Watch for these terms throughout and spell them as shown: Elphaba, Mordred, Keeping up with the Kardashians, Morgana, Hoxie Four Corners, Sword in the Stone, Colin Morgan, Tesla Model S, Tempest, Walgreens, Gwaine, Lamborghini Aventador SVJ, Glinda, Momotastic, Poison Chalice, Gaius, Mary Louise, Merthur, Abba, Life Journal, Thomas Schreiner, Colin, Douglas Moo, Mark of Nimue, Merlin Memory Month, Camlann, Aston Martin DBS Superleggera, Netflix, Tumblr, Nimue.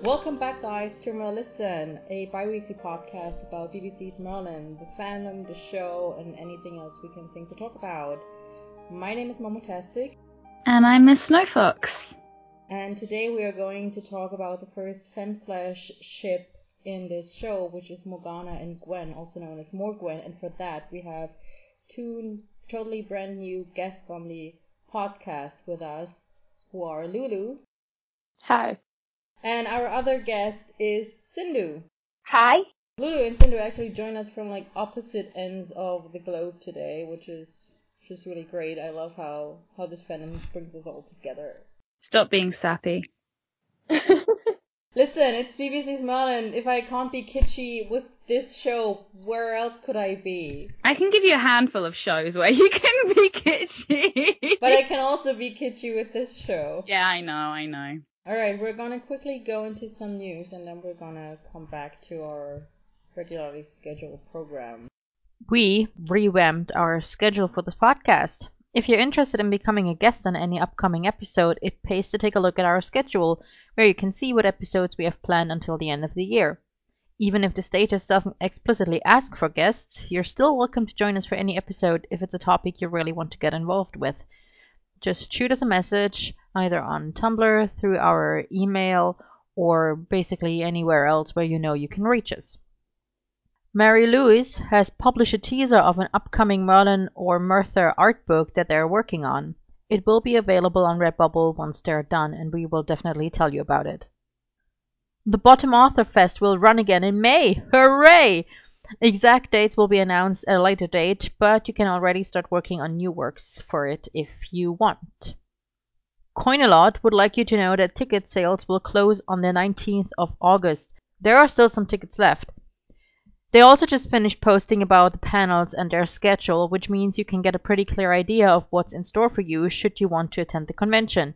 Welcome back, guys, to Merlisten, a bi-weekly podcast about BBC's Merlin, the fandom, the show, and anything else we can think to talk about. My name is Momotastic. And I'm Miss Snowfox. And today we are going to talk about the first femme/slash ship in this show, which is Morgana and Gwen, also known as Morgwen. And for that, we have two totally brand new guests on the podcast with us, who are Lulu. Hi. And our other guest is Sindhu. Hi. Lulu and Sindhu actually join us from opposite ends of the globe today, which is just really great. I love how this fandom brings us all together. Stop being sappy. Listen, it's BBC's Merlin. If I can't be kitschy with this show, where else could I be? I can give you a handful of shows where you can be kitschy. But I can also be kitschy with this show. Yeah, I know. Alright, we're going to quickly go into some news, and then we're going to come back to our regularly scheduled program. We revamped our schedule for the podcast. If you're interested in becoming a guest on any upcoming episode, it pays to take a look at our schedule, where you can see what episodes we have planned until the end of the year. Even if the status doesn't explicitly ask for guests, you're still welcome to join us for any episode if it's a topic you really want to get involved with. Just shoot us a message, either on Tumblr, through our email, or basically anywhere else where you know you can reach us. Mary Louise has published a teaser of an upcoming Merlin or Merthur art book that they're working on. It will be available on Redbubble once they're done, and we will definitely tell you about it. The Bottom Arthur Fest will run again in May! Hooray! Exact dates will be announced at a later date, but you can already start working on new works for it if you want. Coinalot would like you to know that ticket sales will close on the 19th of August. There are still some tickets left. They also just finished posting about the panels and their schedule, which means you can get a pretty clear idea of what's in store for you should you want to attend the convention.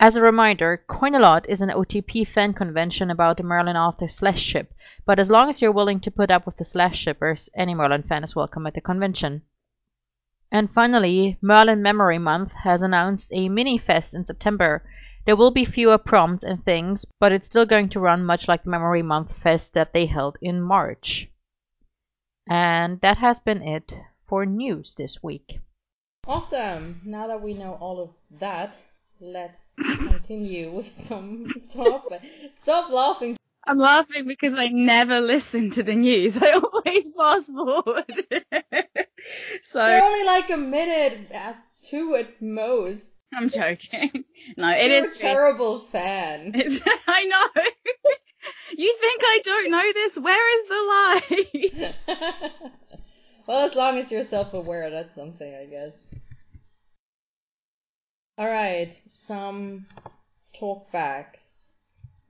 As a reminder, Coinalot is an OTP fan convention about the Merlin Arthur slash ship, but as long as you're willing to put up with the slash shippers, any Merlin fan is welcome at the convention. And finally, Merlin Memory Month has announced a mini-fest in September. There will be fewer prompts and things, but it's still going to run much like the Memory Month Fest that they held in March. And that has been it for news this week. Awesome! Now that we know all of that, let's continue with some topic. Stop laughing. I'm laughing because I never listen to the news. I always fast forward. So they're only a minute, two at most. I'm joking. No, you're a terrible fan. I know. You think I don't know this? Where is the lie? Well, as long as you're self-aware, that's something, I guess. Alright, some talkbacks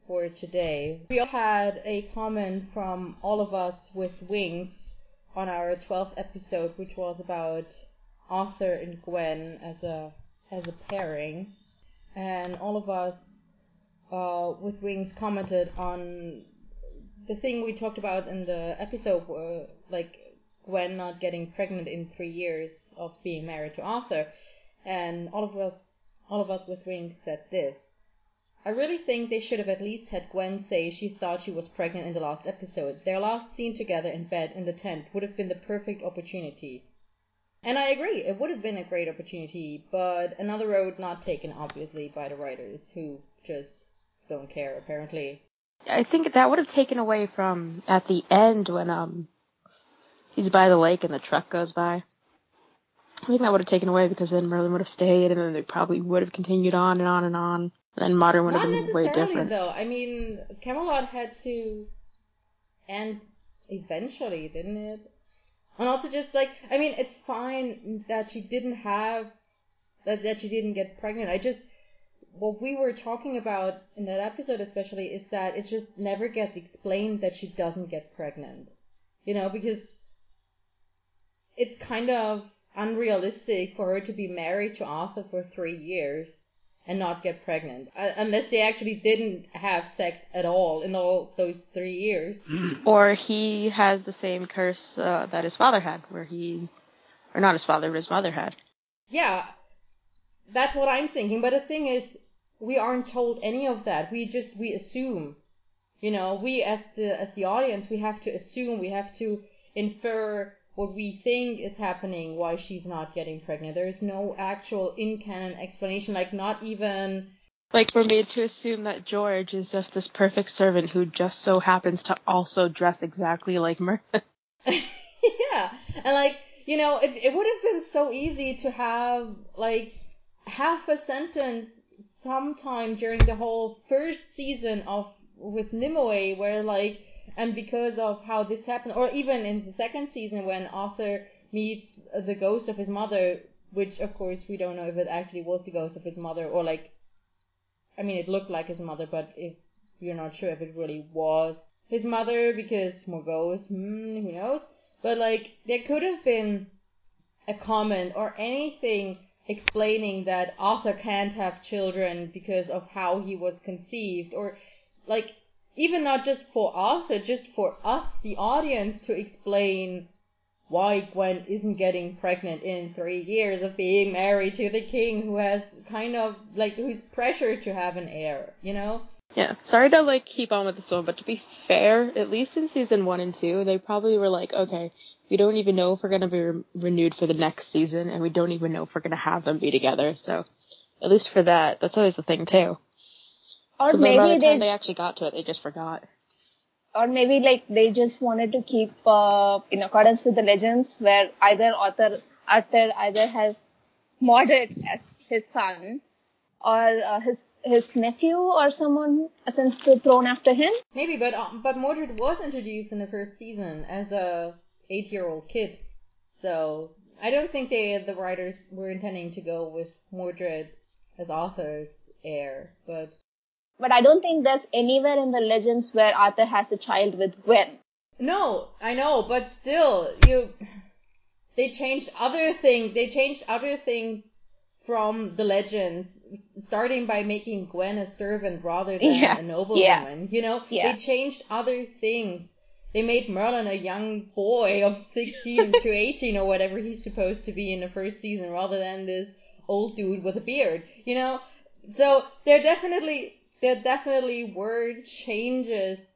for today. We all had a comment from all of us with wings on our 12th episode, which was about Arthur and Gwen as a pairing. And all of us with wings commented on the thing we talked about in the episode, Gwen not getting pregnant in 3 years of being married to Arthur. And all of us with wings said this. I really think they should have at least had Gwen say she thought she was pregnant in the last episode. Their last scene together in bed in the tent would have been the perfect opportunity. And I agree, it would have been a great opportunity, but another road not taken, obviously, by the writers, who just don't care, apparently. I think that would have taken away from, at the end, when he's by the lake and the truck goes by. I think that would have taken away, because then Merlin would have stayed, and then they probably would have continued on and on and on. Then Modern would have been way different. Not necessarily, though. I mean, Camelot had to end eventually, didn't it? And also just, I mean, it's fine that she didn't have... That she didn't get pregnant. What we were talking about in that episode especially is that it just never gets explained that she doesn't get pregnant. You know, because it's kind of unrealistic for her to be married to Arthur for 3 years and not get pregnant, unless they actually didn't have sex at all in all those 3 years. Or he has the same curse that his father had, his mother had. Yeah, that's what I'm thinking. But the thing is, we aren't told any of that. We assume, you know, we as the audience, we have to assume, we have to infer what we think is happening, why she's not getting pregnant. There is no actual in-canon explanation, like not even... Like, we're made to assume that George is just this perfect servant who just so happens to also dress exactly like Merlin. Yeah, and like, you know, it would have been so easy to have, like, half a sentence sometime during the whole first season with Nimue, where, like, and because of how this happened, or even in the second season when Arthur meets the ghost of his mother, which, of course, we don't know if it actually was the ghost of his mother, or, like, I mean, it looked like his mother, but if you're not sure if it really was his mother, because Morgause, who knows? But, like, there could have been a comment or anything explaining that Arthur can't have children because of how he was conceived, or, like, even not just for Arthur, just for us, the audience, to explain why Gwen isn't getting pregnant in 3 years of being married to the king, who has kind of, like, who's pressured to have an heir, you know? Yeah, sorry to, like, keep on with this one, but to be fair, at least in season 1 and 2, they probably were like, okay, we don't even know if we're going to be renewed for the next season, and we don't even know if we're going to have them be together, so at least for that, that's always the thing, too. Or so maybe by the time they actually got to it, they just forgot. Or maybe, like, they just wanted to keep in accordance with the legends, where either Arthur has Mordred as his son, or his nephew, or someone ascends the throne after him. Maybe, but Mordred was introduced in the first season as a 8-year-old kid, so I don't think the writers were intending to go with Mordred as Arthur's heir, but... But I don't think there's anywhere in the legends where Arthur has a child with Gwen. No, I know, but still, they changed other things from the legends, starting by making Gwen a servant rather than a noblewoman, you know? Yeah. They changed other things. They made Merlin a young boy of 16 to 18 or whatever he's supposed to be in the first season, rather than this old dude with a beard, you know? So there definitely were changes.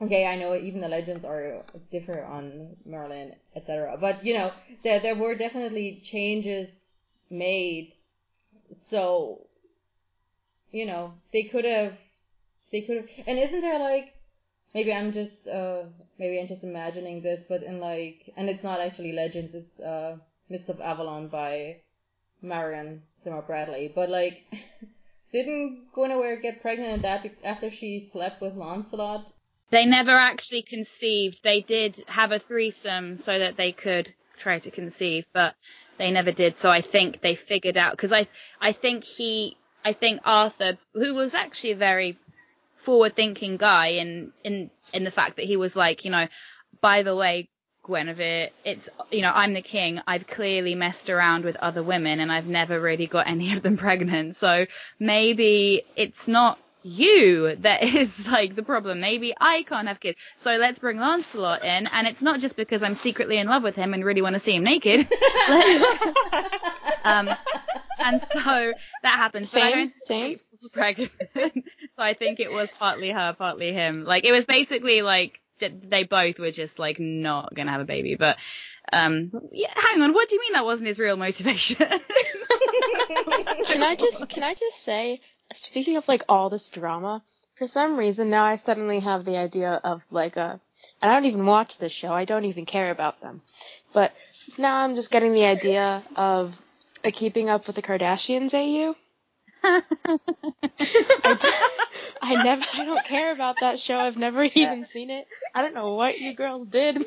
Okay, I know even the legends are different on Merlin, etc. But, you know, there were definitely changes made. So, you know, they could have, and isn't there, like, maybe I'm just imagining this, but in, like, and it's not actually legends, it's Mists of Avalon by Marion Zimmer Bradley, but, like, didn't Guinevere get pregnant in that after she slept with Lancelot? They never actually conceived. They did have a threesome so that they could try to conceive, but they never did. So I think they figured out, because I think Arthur, who was actually a very forward-thinking guy, in the fact that he was like, you know, by the way, Guinevere, it's, you know, I'm the king, I've clearly messed around with other women and I've never really got any of them pregnant, so maybe it's not you that is, like, the problem, maybe I can't have kids, so let's bring Lancelot in, and it's not just because I'm secretly in love with him and really want to see him naked. And so that happened. Same. Pregnant. So I think it was partly her, partly him, like, it was basically like they both were just, like, not gonna have a baby. But yeah, hang on, what do you mean that wasn't his real motivation? Can I just say, speaking of, like, all this drama, for some reason now I suddenly have the idea of, like, and I don't even watch this show, I don't even care about them, but now I'm just getting the idea of a Keeping Up with the Kardashians AU. I don't care about that show. I've never even seen it. I don't know what you girls did.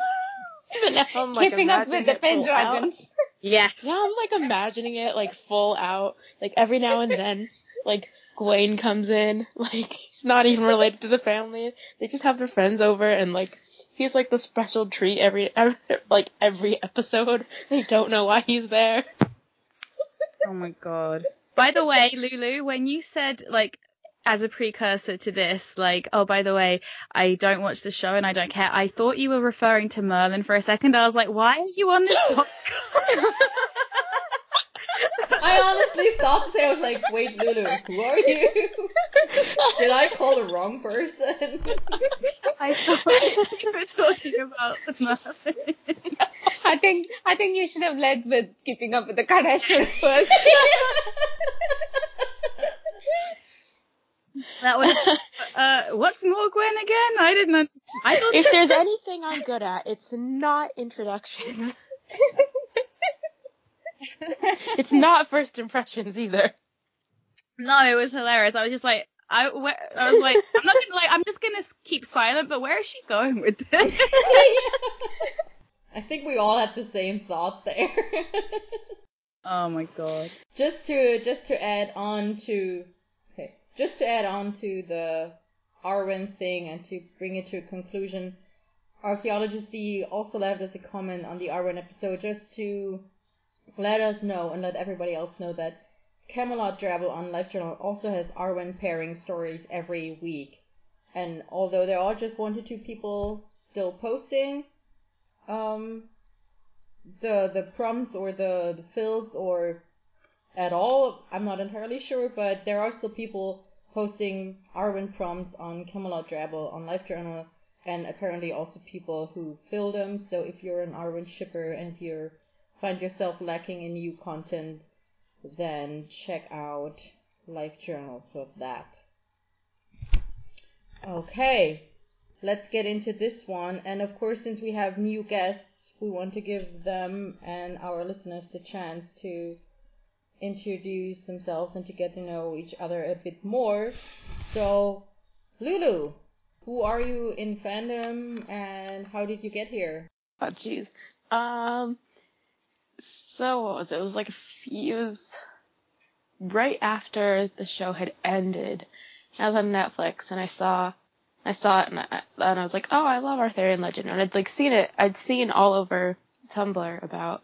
But now I'm, like, Keeping Up with the Pen Dragons. Yes. Now I'm, like, imagining it, like, full out. Like, every now and then, like, Gwaine comes in. Like, it's not even related to the family. They just have their friends over, and, like, he's, like, the special treat every episode. They don't know why he's there. Oh my god. By the way, Lulu, when you said, like, as a precursor to this, like, oh, by the way, I don't watch the show and I don't care, I thought you were referring to Merlin for a second. I was like, why are you on this podcast? I honestly thought to say, I was like, wait, Lulu, who are you? Did I call the wrong person? I thought we were talking about nothing. I think you should have led with Keeping Up with the Kardashians first. That would have, what's Morgwen again? I thought if there's anything I'm good at, it's not introductions. It's not first impressions either. No, it was hilarious. I was just like, I was like, I'm not gonna like, I'm just gonna keep silent. But where is she going with this? I think we all had the same thought there. Oh my god. Just to add on to the Arwen thing and to bring it to a conclusion, Archaeologist D also left us a comment on the Arwen episode just to let us know and let everybody else know that Camelot Travel on Life Journal also has Arwen pairing stories every week. And although there are just 1 to 2 people still posting, the prompts or the fills or at all, I'm not entirely sure, but there are still people posting Arwen prompts on Camelot Drabble on Life Journal, and apparently also people who fill them. So if you're an Arwen shipper and you find yourself lacking in new content, then check out Life Journal for that. Okay, let's get into this one. And of course, since we have new guests, we want to give them and our listeners the chance to introduce themselves and to get to know each other a bit more. So, Lulu, who are you in fandom and how did you get here? Oh, jeez. So, what was it? It was like a few... It was right after the show had ended. I was on Netflix and I saw it and I was like, oh, I love Arthurian Legend. And I'd seen all over Tumblr about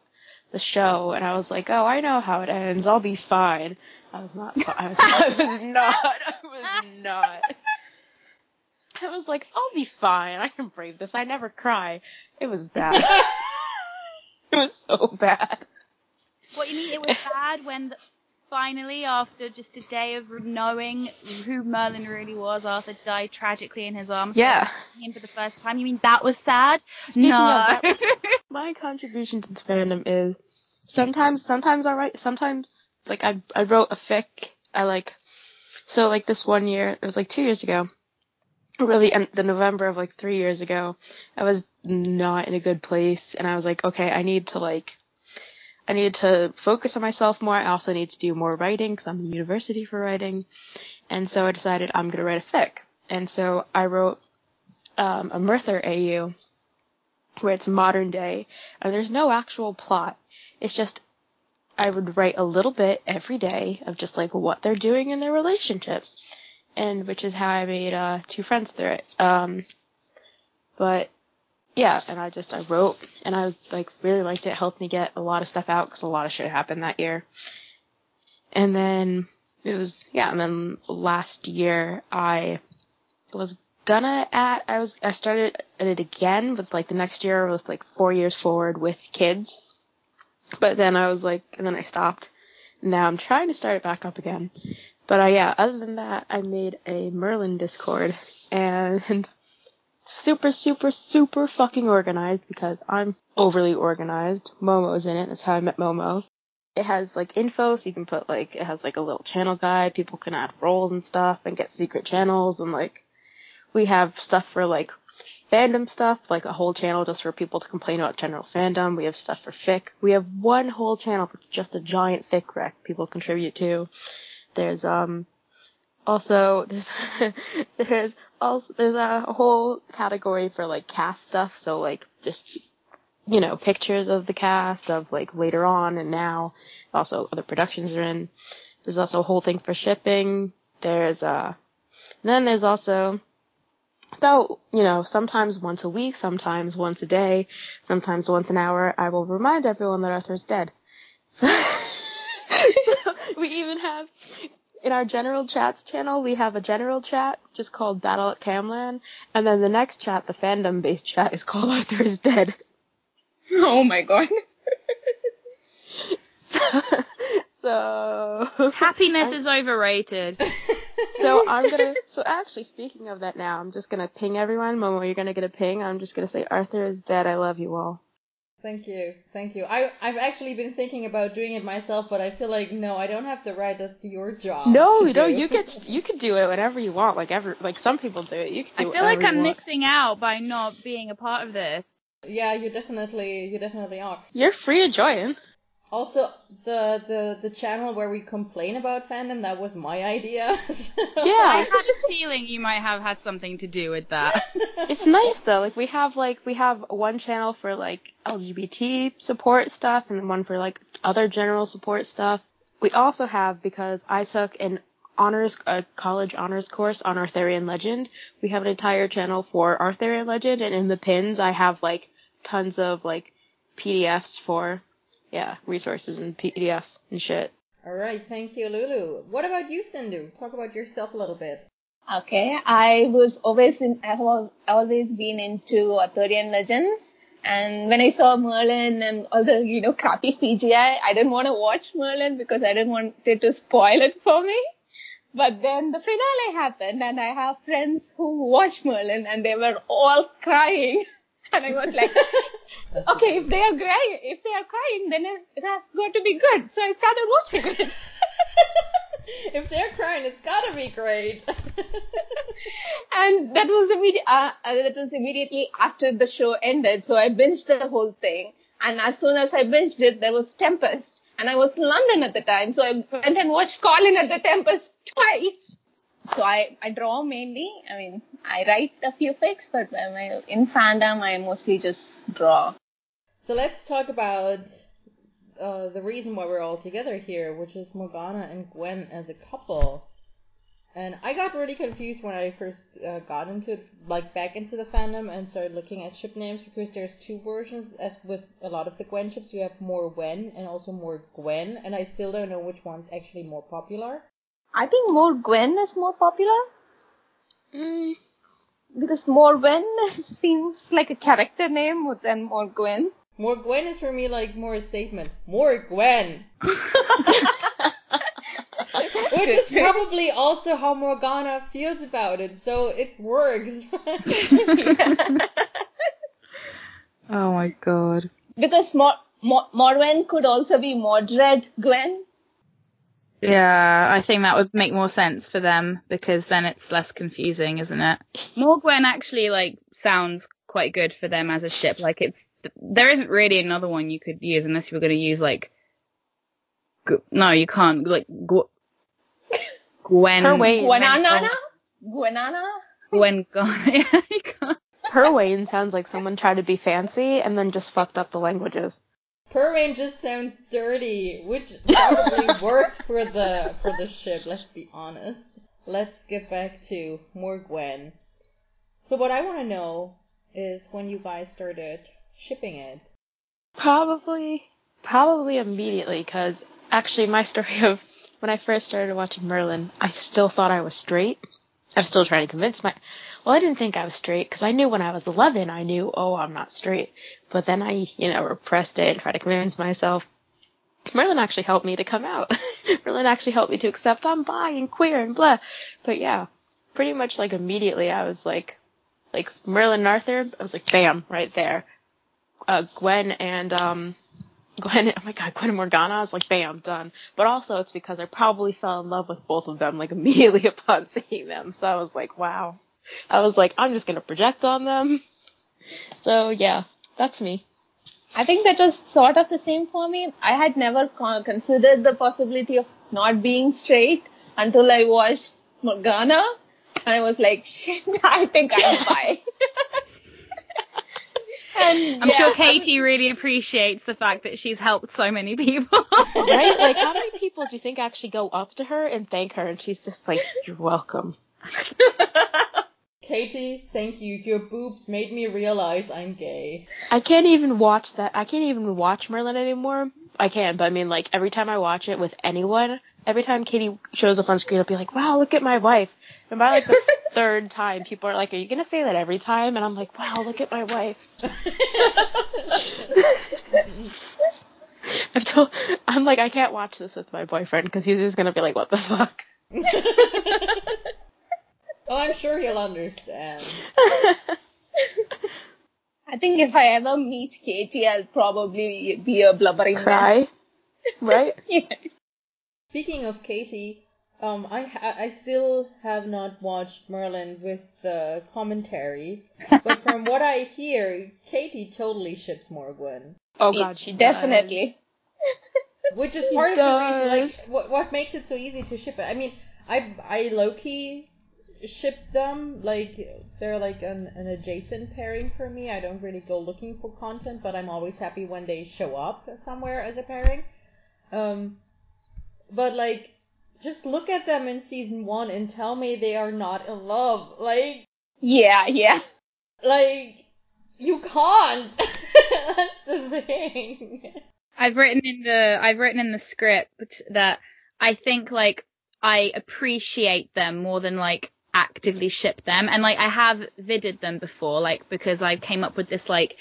the show, and I was like, oh, I know how it ends, I'll be fine. I was not. I was like, I'll be fine, I can brave this, I never cry. It was bad. It was so bad. What you mean, it was bad when finally, after just a day of knowing who Merlin really was, Arthur died tragically in his arms. Yeah. Him for the first time, you mean that was sad? Speaking no. Of, my contribution to the fandom is sometimes I write, sometimes, like, I wrote a fic, so, like, this one year, it was, like, 2 years ago, really, and the November of, like, 3 years ago, I was not in a good place, and I was like, okay, I need to focus on myself more. I also need to do more writing, because I'm in university for writing, and so I decided I'm going to write a fic, and so I wrote a Merthur AU, where it's modern day, and there's no actual plot. It's just, I would write a little bit every day of just, like, what they're doing in their relationship, and which is how I made 2 friends through it. But, yeah, and I wrote, and I, like, really liked it. It helped me get a lot of stuff out, because a lot of shit happened that year. And then, and then last year, I started at it again with, like, the next year with, like, 4 years forward with kids. But then I was like, and then I stopped. Now I'm trying to start it back up again. But other than that, I made a Merlin Discord, and super, super, super fucking organized, because I'm overly organized. Momo's in it. That's how I met Momo. It has, like, info, so you can put, like, it has, like, a little channel guide. People can add roles and stuff and get secret channels, and, like, we have stuff for, like, fandom stuff, like a whole channel just for people to complain about general fandom. We have stuff for fic. We have one whole channel that's just a giant fic rec people contribute to. There's, there's a whole category for, like, cast stuff. So, like, just, you know, pictures of the cast of, like, later on and now. Also, other productions are in. There's also a whole thing for shipping. There's, then there's also... So, you know, sometimes once a week, sometimes once a day, sometimes once an hour, I will remind everyone that Arthur's dead. So, we even have, in our general chats channel, we have a general chat just called Battle at Camlan, and then the next chat, the fandom-based chat, is called Arthur is Dead. Oh my god. so, So happiness is overrated. So actually, speaking of that, now I'm just gonna ping everyone. Momo, you're gonna get a ping. I'm just gonna say Arthur is dead. I love you all. Thank you. I've actually been thinking about doing it myself, but I feel like no, I don't have the right. That's your job. No, you could do it whenever you want. Like some people do it. You could do it. I feel like I'm missing out by not being a part of this. Yeah, you definitely are. You're free to join. Also, the channel where we complain about fandom, that was my idea. So. Yeah, I had a feeling you might have had something to do with that. It's nice though. We have one channel for LGBT support stuff, and one for other general support stuff. We also have, because I took a college honors course on Arthurian Legend, we have an entire channel for Arthurian Legend, and in the pins I have tons of PDFs for. Yeah, resources and PDFs and shit. All right, thank you, Lulu. What about you, Sindhu? Talk about yourself a little bit. Okay, I've always been into Arthurian legends, and when I saw Merlin and all the crappy CGI, I didn't want to watch Merlin because I didn't want it to spoil it for me. But then the finale happened, and I have friends who watch Merlin, and they were all crying. And I was like, okay, if they are crying, then it has got to be good. So I started watching it. If they're crying, it's got to be great. And that was immediately after the show ended. So I binged the whole thing. And as soon as I binged it, there was Tempest. And I was in London at the time. So I went and watched Colin at the Tempest twice. So I draw mainly. I mean, I write a few fics, but in fandom, I mostly just draw. So let's talk about the reason why we're all together here, which is Morgana and Gwen as a couple. And I got really confused when I first got into, back into the fandom and started looking at ship names, because there's two versions. As with a lot of the Gwen ships, you have Morwen and also Morgwen, and I still don't know which one's actually more popular. I think Morgwen is more popular. Because Morwen seems like a character name than Morgwen. Morgwen is for me more a statement. Morgwen! Which is probably also how Morgana feels about it, so it works. Oh my god. Because Morwen could also be Mordred Gwen. Yeah, I think that would make more sense for them, because then it's less confusing, isn't it? Morgwen actually sounds quite good for them as a ship. There isn't really another one you could use unless you were going to use no, you can't Gwen. Gwenanana? Gwenana? Gwen Garner. Yeah, you can't. Perwain sounds like someone tried to be fancy and then just fucked up the languages. Perwain just sounds dirty, which probably works for the ship, let's be honest. Let's get back to Morgwen. So what I want to know is when you guys started shipping it. Probably immediately, because actually my story of when I first started watching Merlin, I still thought I was straight. I was still trying to convince I didn't think I was straight, because I knew when I was 11, I knew, oh, I'm not straight. But then I, repressed it and tried to convince myself. Merlin actually helped me to come out. Merlin actually helped me to accept I'm bi and queer and blah. But yeah, pretty much immediately I was like Merlin Arthur, I was bam, right there. Gwen, oh my god, Gwen and Morgana, I was bam, done. But also it's because I probably fell in love with both of them, immediately upon seeing them. So I was wow. I was I'm just going to project on them. So yeah, that's me. I think that was sort of the same for me. I had never considered the possibility of not being straight until I watched Morgana. And I was shit, I think I'm bi. And, I'm sure Katie really appreciates the fact that she's helped so many people. Right? How many people do you think actually go up to her and thank her, and she's just you're welcome. Katie, thank you. Your boobs made me realize I'm gay. I can't even watch that. I can't even watch Merlin anymore. I can, but I mean, every time I watch it with anyone, every time Katie shows up on screen, I'll be wow, look at my wife. And by the third time, people are are you going to say that every time? And I'm wow, look at my wife. I'm like, I can't watch this with my boyfriend because he's just going to be like, what the fuck? Oh, I'm sure he'll understand. I think if I ever meet Katie, I'll probably be a blubbering mess. Right? Yeah. Speaking of Katie, I still have not watched Merlin with the commentaries, but from what I hear, Katie totally ships Morgwen. Oh god, she definitely does. Which is part of the reason, like, what makes it so easy to ship it. I mean, I low-key ship them, like, they're like an adjacent pairing for me. I don't really go looking for content, but I'm always happy when they show up somewhere as a pairing. But, like, just look at them in season 1 and tell me they are not in love. Like... Yeah. Like, you can't! That's the thing. I've written in the script that I think, like, I appreciate them more than, like, actively ship them. And, like, I have vidded them before, like, because I came up with this, like,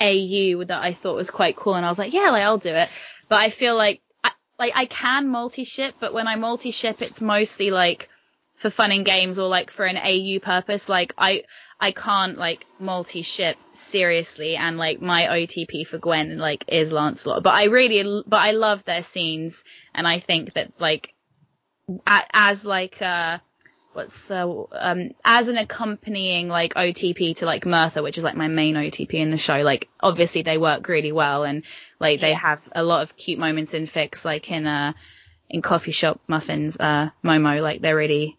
AU that I thought was quite cool. And I was like, yeah, like, I'll do it. But I feel like, I can multi-ship, but when I multi-ship, it's mostly, like, for fun and games or, like, for an AU purpose. Like, I can't, like, multi-ship seriously, and, like, my OTP for Gwen, like, is Lancelot. But I love their scenes, and I think that, like, as, like, as an accompanying, like, OTP to, like, Merthur, which is, like, my main OTP in the show, like, obviously they work really well, and, like, they have a lot of cute moments in fics, like, in Coffee Shop Muffins, Momo, like, they're really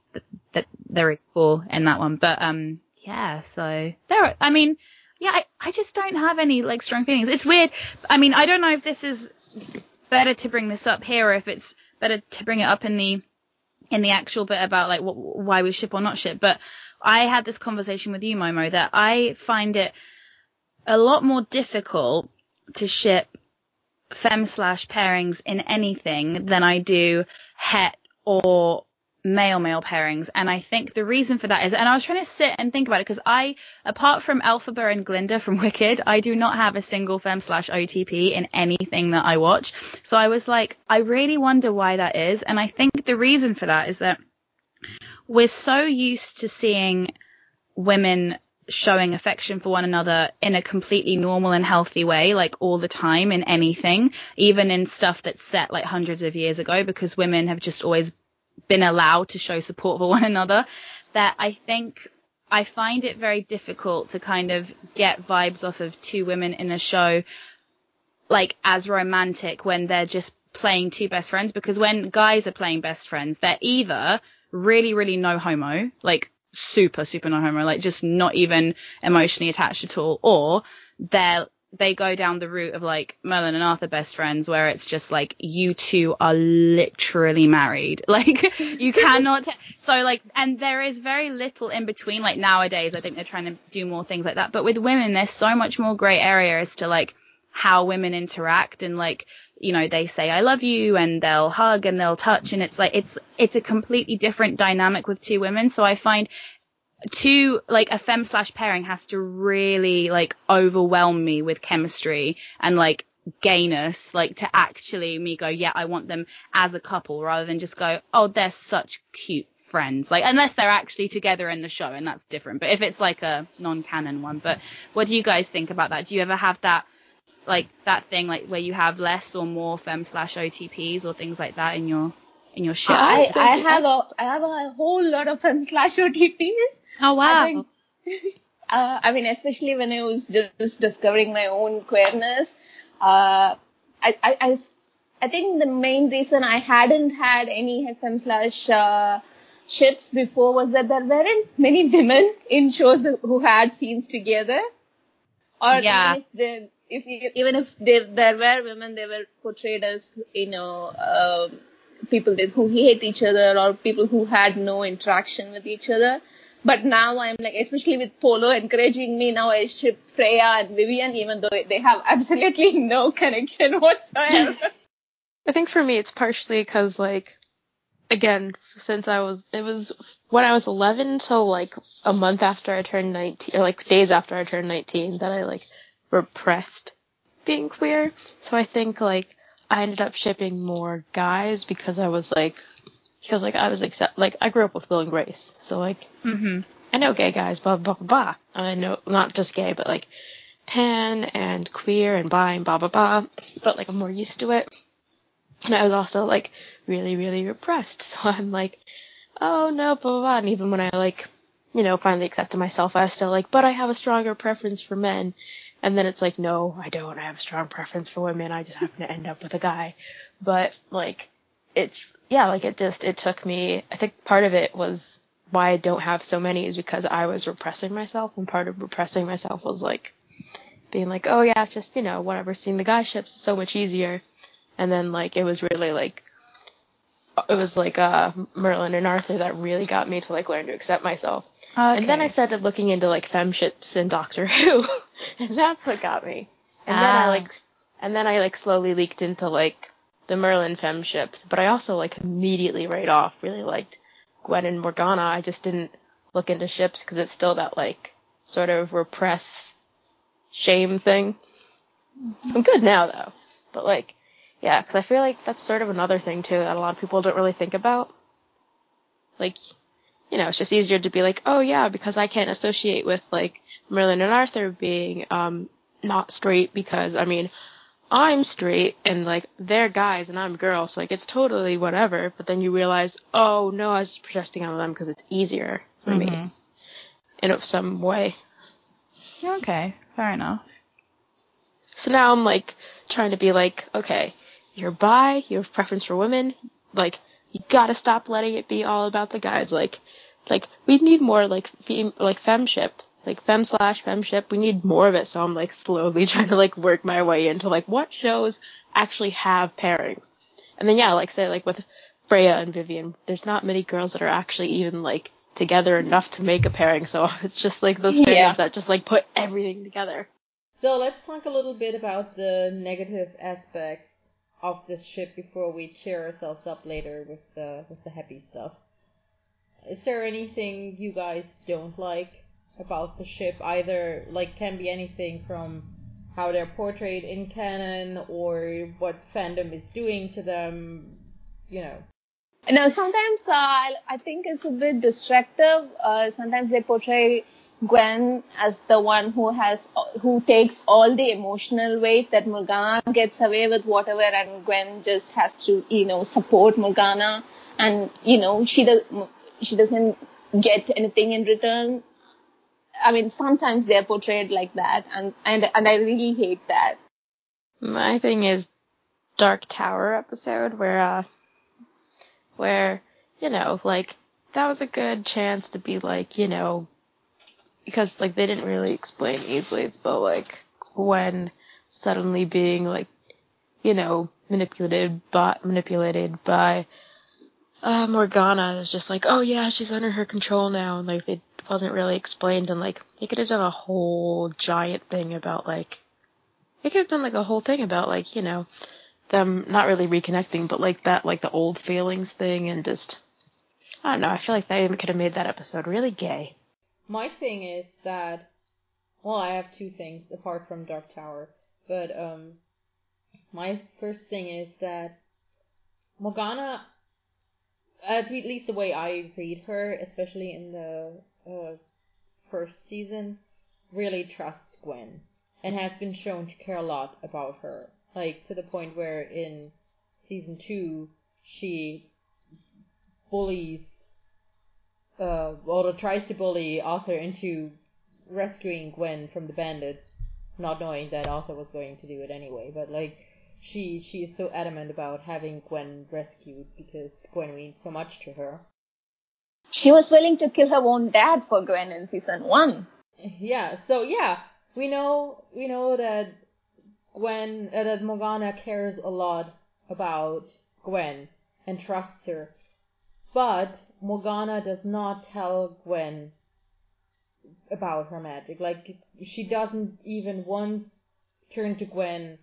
cool in that one, but, yeah, so, I just don't have any, like, strong feelings. It's weird, I mean, I don't know if this is better to bring this up here, or if it's better to bring it up in the actual bit about, like, why we ship or not ship, but I had this conversation with you, Momo, that I find it a lot more difficult to ship femme/ pairings in anything than I do het or male pairings, and I think the reason for that is, and I was trying to sit and think about it, because I, apart from Elphaba and Glinda from Wicked, I do not have a single femme/ OTP in anything that I watch. So I was like, I really wonder why that is, and I think the reason for that is that we're so used to seeing women showing affection for one another in a completely normal and healthy way, like, all the time in anything, even in stuff that's set, like, hundreds of years ago, because women have just always been allowed to show support for one another, that I think I find it very difficult to kind of get vibes off of two women in a show, like, as romantic when they're just playing two best friends, because when guys are playing best friends, they're either really, really no homo, like, super, super no homo, like, just not even emotionally attached at all, or they go down the route of, like, Merlin and Arthur best friends, where it's just like, you two are literally married, like, you cannot so, like, and there is very little in between. Like, nowadays I think they're trying to do more things like that, but with women there's so much more gray area as to, like, how women interact, and, like, you know, they say I love you, and they'll hug and they'll touch, and it's like it's a completely different dynamic with two women. So I find a femme/ pairing has to really, like, overwhelm me with chemistry and, like, gayness, like, to actually me go, yeah, I want them as a couple, rather than just go, oh, they're such cute friends, like, unless they're actually together in the show, and that's different, but if it's, like, a non-canon one. But what do you guys think about that? Do you ever have that, like, that thing, like, where you have less or more femme/ OTPs or things like that in your ship? I have a whole lot of femme/ OTPs. Oh, wow. I mean, especially when I was just discovering my own queerness, I think the main reason I hadn't had any femme/ ships before was that there weren't many women in shows who had scenes together. Or yeah. Even if there were women, they were portrayed as, you know, people who hate each other, or people who had no interaction with each other. But now I'm like, especially with Polo encouraging me, now I ship Freya and Vivian, even though they have absolutely no connection whatsoever. I think for me, it's partially because, like, again, it was when I was 11 till, like, a month after I turned 19, or, like, days after I turned 19, that I, like, repressed being queer. So I think, like, I ended up shipping more guys because I was like, because like I was accept, like I grew up with Will and Grace, so like I know gay guys, blah blah blah blah. I know not just gay, but like pan and queer and bi and blah blah blah. But like I'm more used to it, and I was also like really repressed. So I'm like, oh no, blah blah blah. And even when I like, you know, finally accepted myself, I was still like, but I have a stronger preference for men. And then it's like, no, I don't. I have a strong preference for women. I just happen to end up with a guy. But, like, it's, yeah, like, it just, it took me, I think part of it was why I don't have so many is because I was repressing myself. And part of repressing myself was, like, being like, oh, yeah, just, you know, whatever, seeing the guy ships is so much easier. And then, like, it was really, like, it was, like, Merlin and Arthur that really got me to, like, learn to accept myself. Okay. And then I started looking into, like, femme ships and Doctor Who. And that's what got me. And then I, like, and then I, like, slowly leaked into, like, the Merlin femme ships. But I also, like, immediately right off really liked Gwen and Morgana. I just didn't look into ships because it's still that, like, sort of repress shame thing. I'm good now, though. But, like, yeah, because I feel like that's sort of another thing, too, that a lot of people don't really think about. Like, you know, it's just easier to be like, oh, yeah, because I can't associate with, like, Merlin and Arthur being not straight because, I mean, I'm straight and, like, they're guys and I'm girls. So, like, it's totally whatever. But then you realize, oh, no, I was just projecting on them because it's easier for me in some way. Okay, fair enough. So now I'm, like, trying to be like, okay, you're bi, you have preference for women, like, you gotta stop letting it be all about the guys. Like we need more like femship, like fem/femship. We need more of it. So I'm like slowly trying to like work my way into like what shows actually have pairings. And then yeah, like say like with Freya and Vivian, there's not many girls that are actually even like together enough to make a pairing. So it's just like those pairings that just like put everything together. So let's talk a little bit about the negative aspects of this ship before we cheer ourselves up later with the happy stuff. Is there anything you guys don't like about the ship? Either, like, can be anything from how they're portrayed in canon or what fandom is doing to them, you know. No, sometimes I think it's a bit destructive. Sometimes they portray Gwen as the one who takes all the emotional weight, that Morgana gets away with whatever and Gwen just has to, you know, support Morgana, and you know she doesn't get anything in return. I mean, sometimes they're portrayed like that, and I really hate that. My thing is Dark Tower episode where you know, like, that was a good chance to be like, you know, because, like, they didn't really explain easily, but, like, Gwen suddenly being, like, you know, manipulated by Morgana is just like, oh, yeah, she's under her control now, and, like, it wasn't really explained, and, like, they could have done a whole giant thing about, like, you know, them not really reconnecting, but, like, that, like, the old feelings thing, and just, I don't know, I feel like they could have made that episode really gay. My thing is that, well, I have two things apart from Dark Tower, but my first thing is that Morgana, at least the way I read her, especially in the first season, really trusts Gwen and has been shown to care a lot about her, like to the point where in season 2 she bullies. Tries to bully Arthur into rescuing Gwen from the bandits, not knowing that Arthur was going to do it anyway. But, like, she is so adamant about having Gwen rescued because Gwen means so much to her. She was willing to kill her own dad for Gwen in season 1. Yeah, so, yeah, we know that Gwen, that Morgana cares a lot about Gwen and trusts her. But Morgana does not tell Gwen about her magic. Like, she doesn't even once turn to Gwen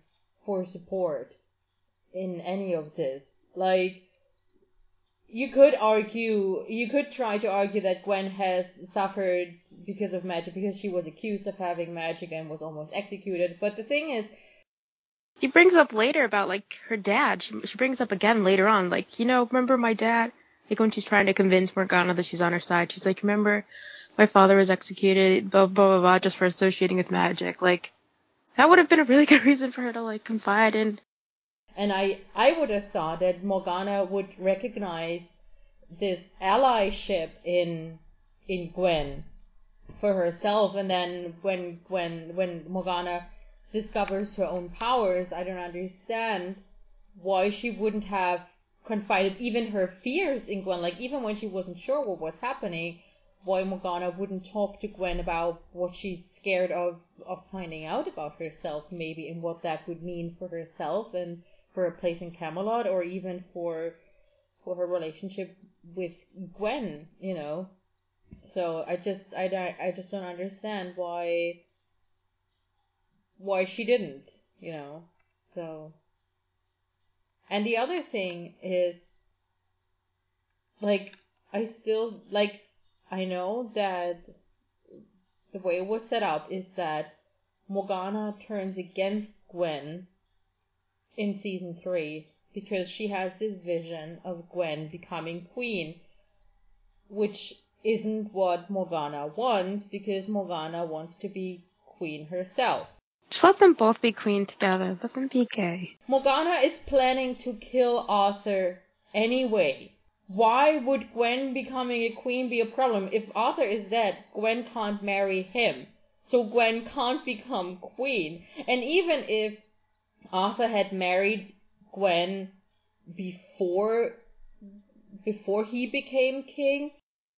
for support in any of this. Like, you could try to argue that Gwen has suffered because of magic, because she was accused of having magic and was almost executed. But the thing is, She brings up later about, like, her dad. She brings up again later on, like, you know, remember my dad? Like, when she's trying to convince Morgana that she's on her side, she's like, remember, my father was executed, blah, blah, blah, blah, just for associating with magic. Like, that would have been a really good reason for her to, like, confide in. And I would have thought that Morgana would recognize this allyship in Gwen for herself. And then when Morgana discovers her own powers, I don't understand why she wouldn't have confided even her fears in Gwen. Like, even when she wasn't sure what was happening, why Morgana wouldn't talk to Gwen about what she's scared of finding out about herself, maybe, and what that would mean for herself and for her place in Camelot, or even for her relationship with Gwen, you know. So I just don't understand why she didn't, you know. So, and the other thing is, like, I still, like, I know that the way it was set up is that Morgana turns against Gwen in season 3 because she has this vision of Gwen becoming queen, which isn't what Morgana wants, because Morgana wants to be queen herself. Just let them both be queen together. Let them be gay. Morgana is planning to kill Arthur anyway. Why would Gwen becoming a queen be a problem? If Arthur is dead, Gwen can't marry him. So Gwen can't become queen. And even if Arthur had married Gwen before he became king...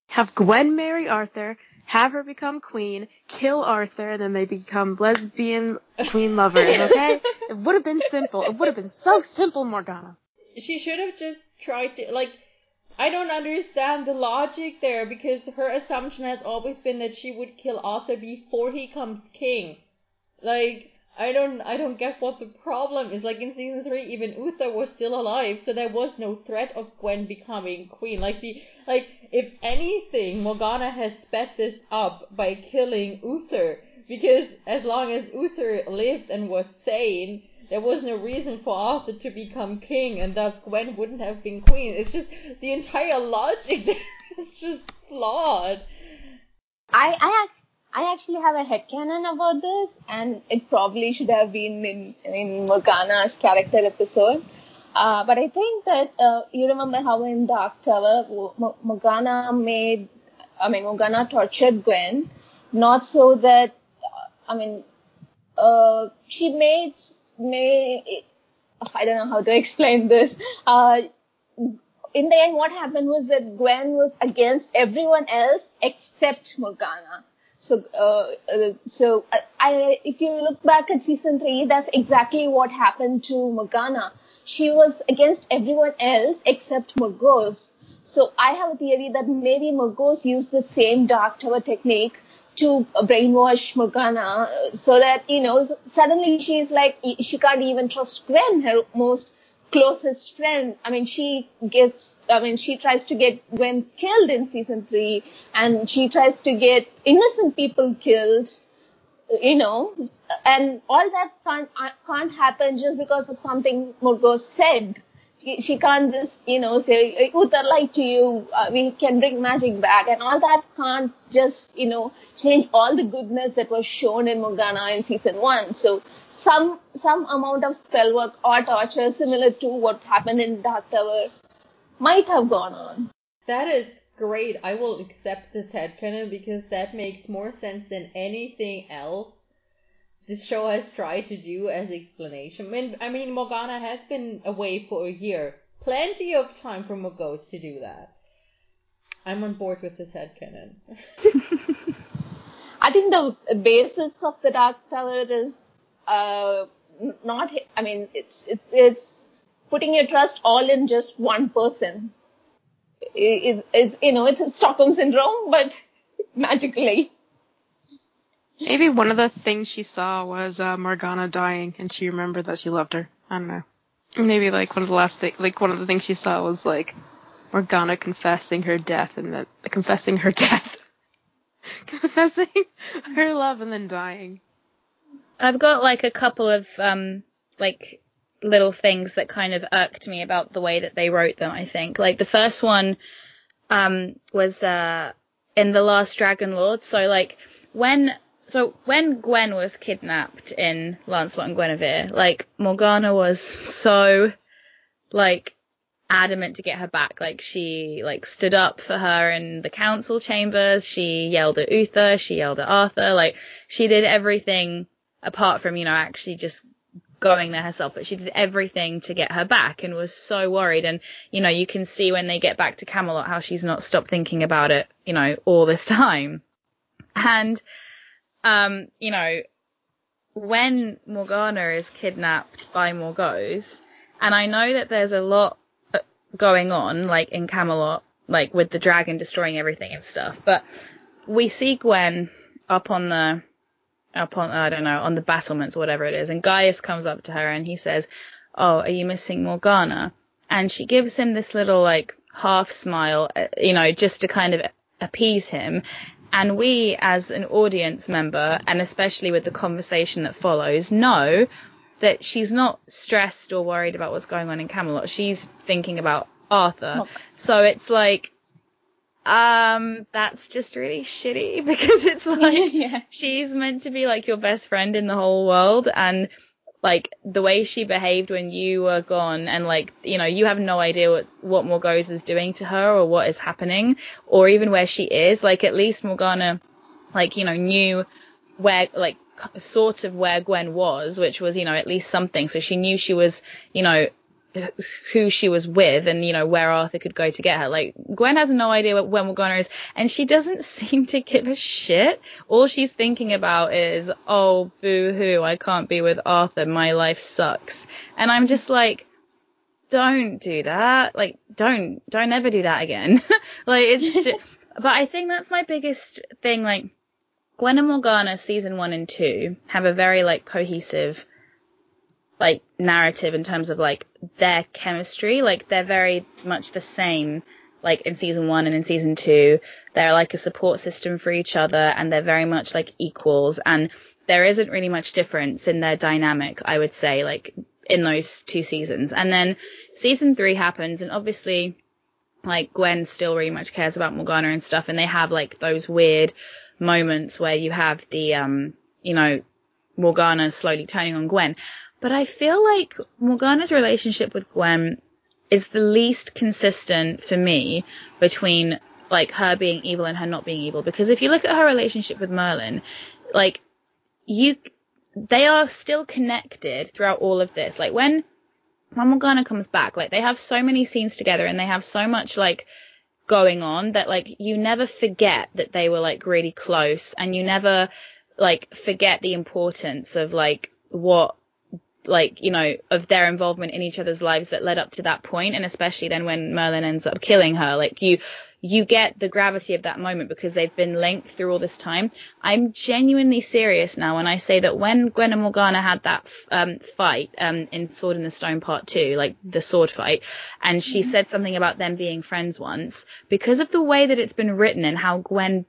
Have Gwen marry Arthur, have her become queen, kill Arthur, and then they become lesbian queen lovers, okay? It would have been simple. It would have been so simple, Morgana. She should have just tried to, like... I don't understand the logic there, because her assumption has always been that she would kill Arthur before he becomes king. Like, I don't get what the problem is. Like, in season 3, even Uther was still alive, so there was no threat of Gwen becoming queen. Like, if anything, Morgana has sped this up by killing Uther, because as long as Uther lived and was sane, there was no reason for Arthur to become king, and thus Gwen wouldn't have been queen. It's just, the entire logic there is just flawed. I actually have a headcanon about this, and it probably should have been in Morgana's character episode. But I think that, you remember how in Dark Tower, Morgana tortured Gwen, not so that, she made... I don't know how to explain this. In the end, what happened was that Gwen was against everyone else except Morgana. So if you look back at season 3, that's exactly what happened to Morgana. She was against everyone else except Morgause. So I have a theory that maybe Morgause used the same Dark Tower technique to brainwash Morgana, so that, you know, suddenly she's like, she can't even trust Gwen, her most closest friend. She tries to get Gwen killed in season 3, and she tries to get innocent people killed, you know, and all that can't happen just because of something Morgause said. She can't just, you know, say, Uther lied to you, we can bring magic back. And all that can't just, you know, change all the goodness that was shown in Morgana in season 1. So some amount of spell work or torture similar to what happened in Dark Tower might have gone on. That is great. I will accept this headcanon because that makes more sense than anything else this show has tried to do as explanation. I mean, Morgana has been away for a year. Plenty of time for Morgause to do that. I'm on board with this headcanon. I think the basis of the Dark Tower is not... I mean, it's putting your trust all in just one person. It's you know, it's Stockholm Syndrome, but magically. Maybe one of the things she saw was Morgana dying, and she remembered that she loved her. I don't know. Maybe, like, one of the things she saw was, like, Morgana confessing her death, and then confessing her love and then dying. I've got, like, a couple of like little things that kind of irked me about the way that they wrote them, I think. Like the first one was in The Last Dragonlord. So like when Gwen was kidnapped in Lancelot and Guinevere, like Morgana was so like adamant to get her back. Like she like stood up for her in the council chambers. She yelled at Uther. She yelled at Arthur. Like she did everything apart from, you know, actually just going there herself, but she did everything to get her back and was so worried. And, you know, you can see when they get back to Camelot how she's not stopped thinking about it, you know, all this time. And, you know, when Morgana is kidnapped by Morgause, and I know that there's a lot going on, like in Camelot, like with the dragon destroying everything and stuff, but we see Gwen on the battlements or whatever it is, and Gaius comes up to her and he says, "Oh, are you missing Morgana?" And she gives him this little like half smile, you know, just to kind of appease him. And we as an audience member, and especially with the conversation that follows, know that she's not stressed or worried about what's going on in Camelot. She's thinking about Arthur. Oh. So it's like, that's just really shitty, because it's like, yeah. She's meant to be like your best friend in the whole world, and like the way she behaved when you were gone, and like, you know, you have no idea what Morgause is doing to her or what is happening or even where she is. Like at least Morgana, like, you know, knew where, like sort of where Gwen was, which was, you know, at least something. So she knew she was, you know, who she was with, and you know where Arthur could go to get her. Like Gwen has no idea when Morgana is, and she doesn't seem to give a shit. All she's thinking about is, oh boo-hoo, I can't be with Arthur, my life sucks. And I'm just like, don't do that. Like don't ever do that again. Like it's just, but I think that's my biggest thing. Like Gwen and Morgana season 1 and 2 have a very like cohesive like narrative in terms of like their chemistry. Like they're very much the same, like in season 1 and in season 2. They're like a support system for each other, and they're very much like equals, and there isn't really much difference in their dynamic, I would say, like in those 2 seasons. And then season 3 happens, and obviously like Gwen still really much cares about Morgana and stuff, and they have like those weird moments where you have the you know, Morgana slowly turning on Gwen. But I feel like Morgana's relationship with Gwen is the least consistent for me between, like, her being evil and her not being evil. Because if you look at her relationship with Merlin, like, they are still connected throughout all of this. Like, when Morgana comes back, like, they have so many scenes together and they have so much, like, going on that, like, you never forget that they were, like, really close, and you never, like, forget the importance of, like, what, like, you know, of their involvement in each other's lives that led up to that point. And especially then when Merlin ends up killing her, like you get the gravity of that moment because they've been linked through all this time. I'm genuinely serious now when I say that when Gwen and Morgana had that fight in Sword in the Stone Part 2, like the sword fight, and she said something about them being friends once, because of the way that it's been written and how Gwen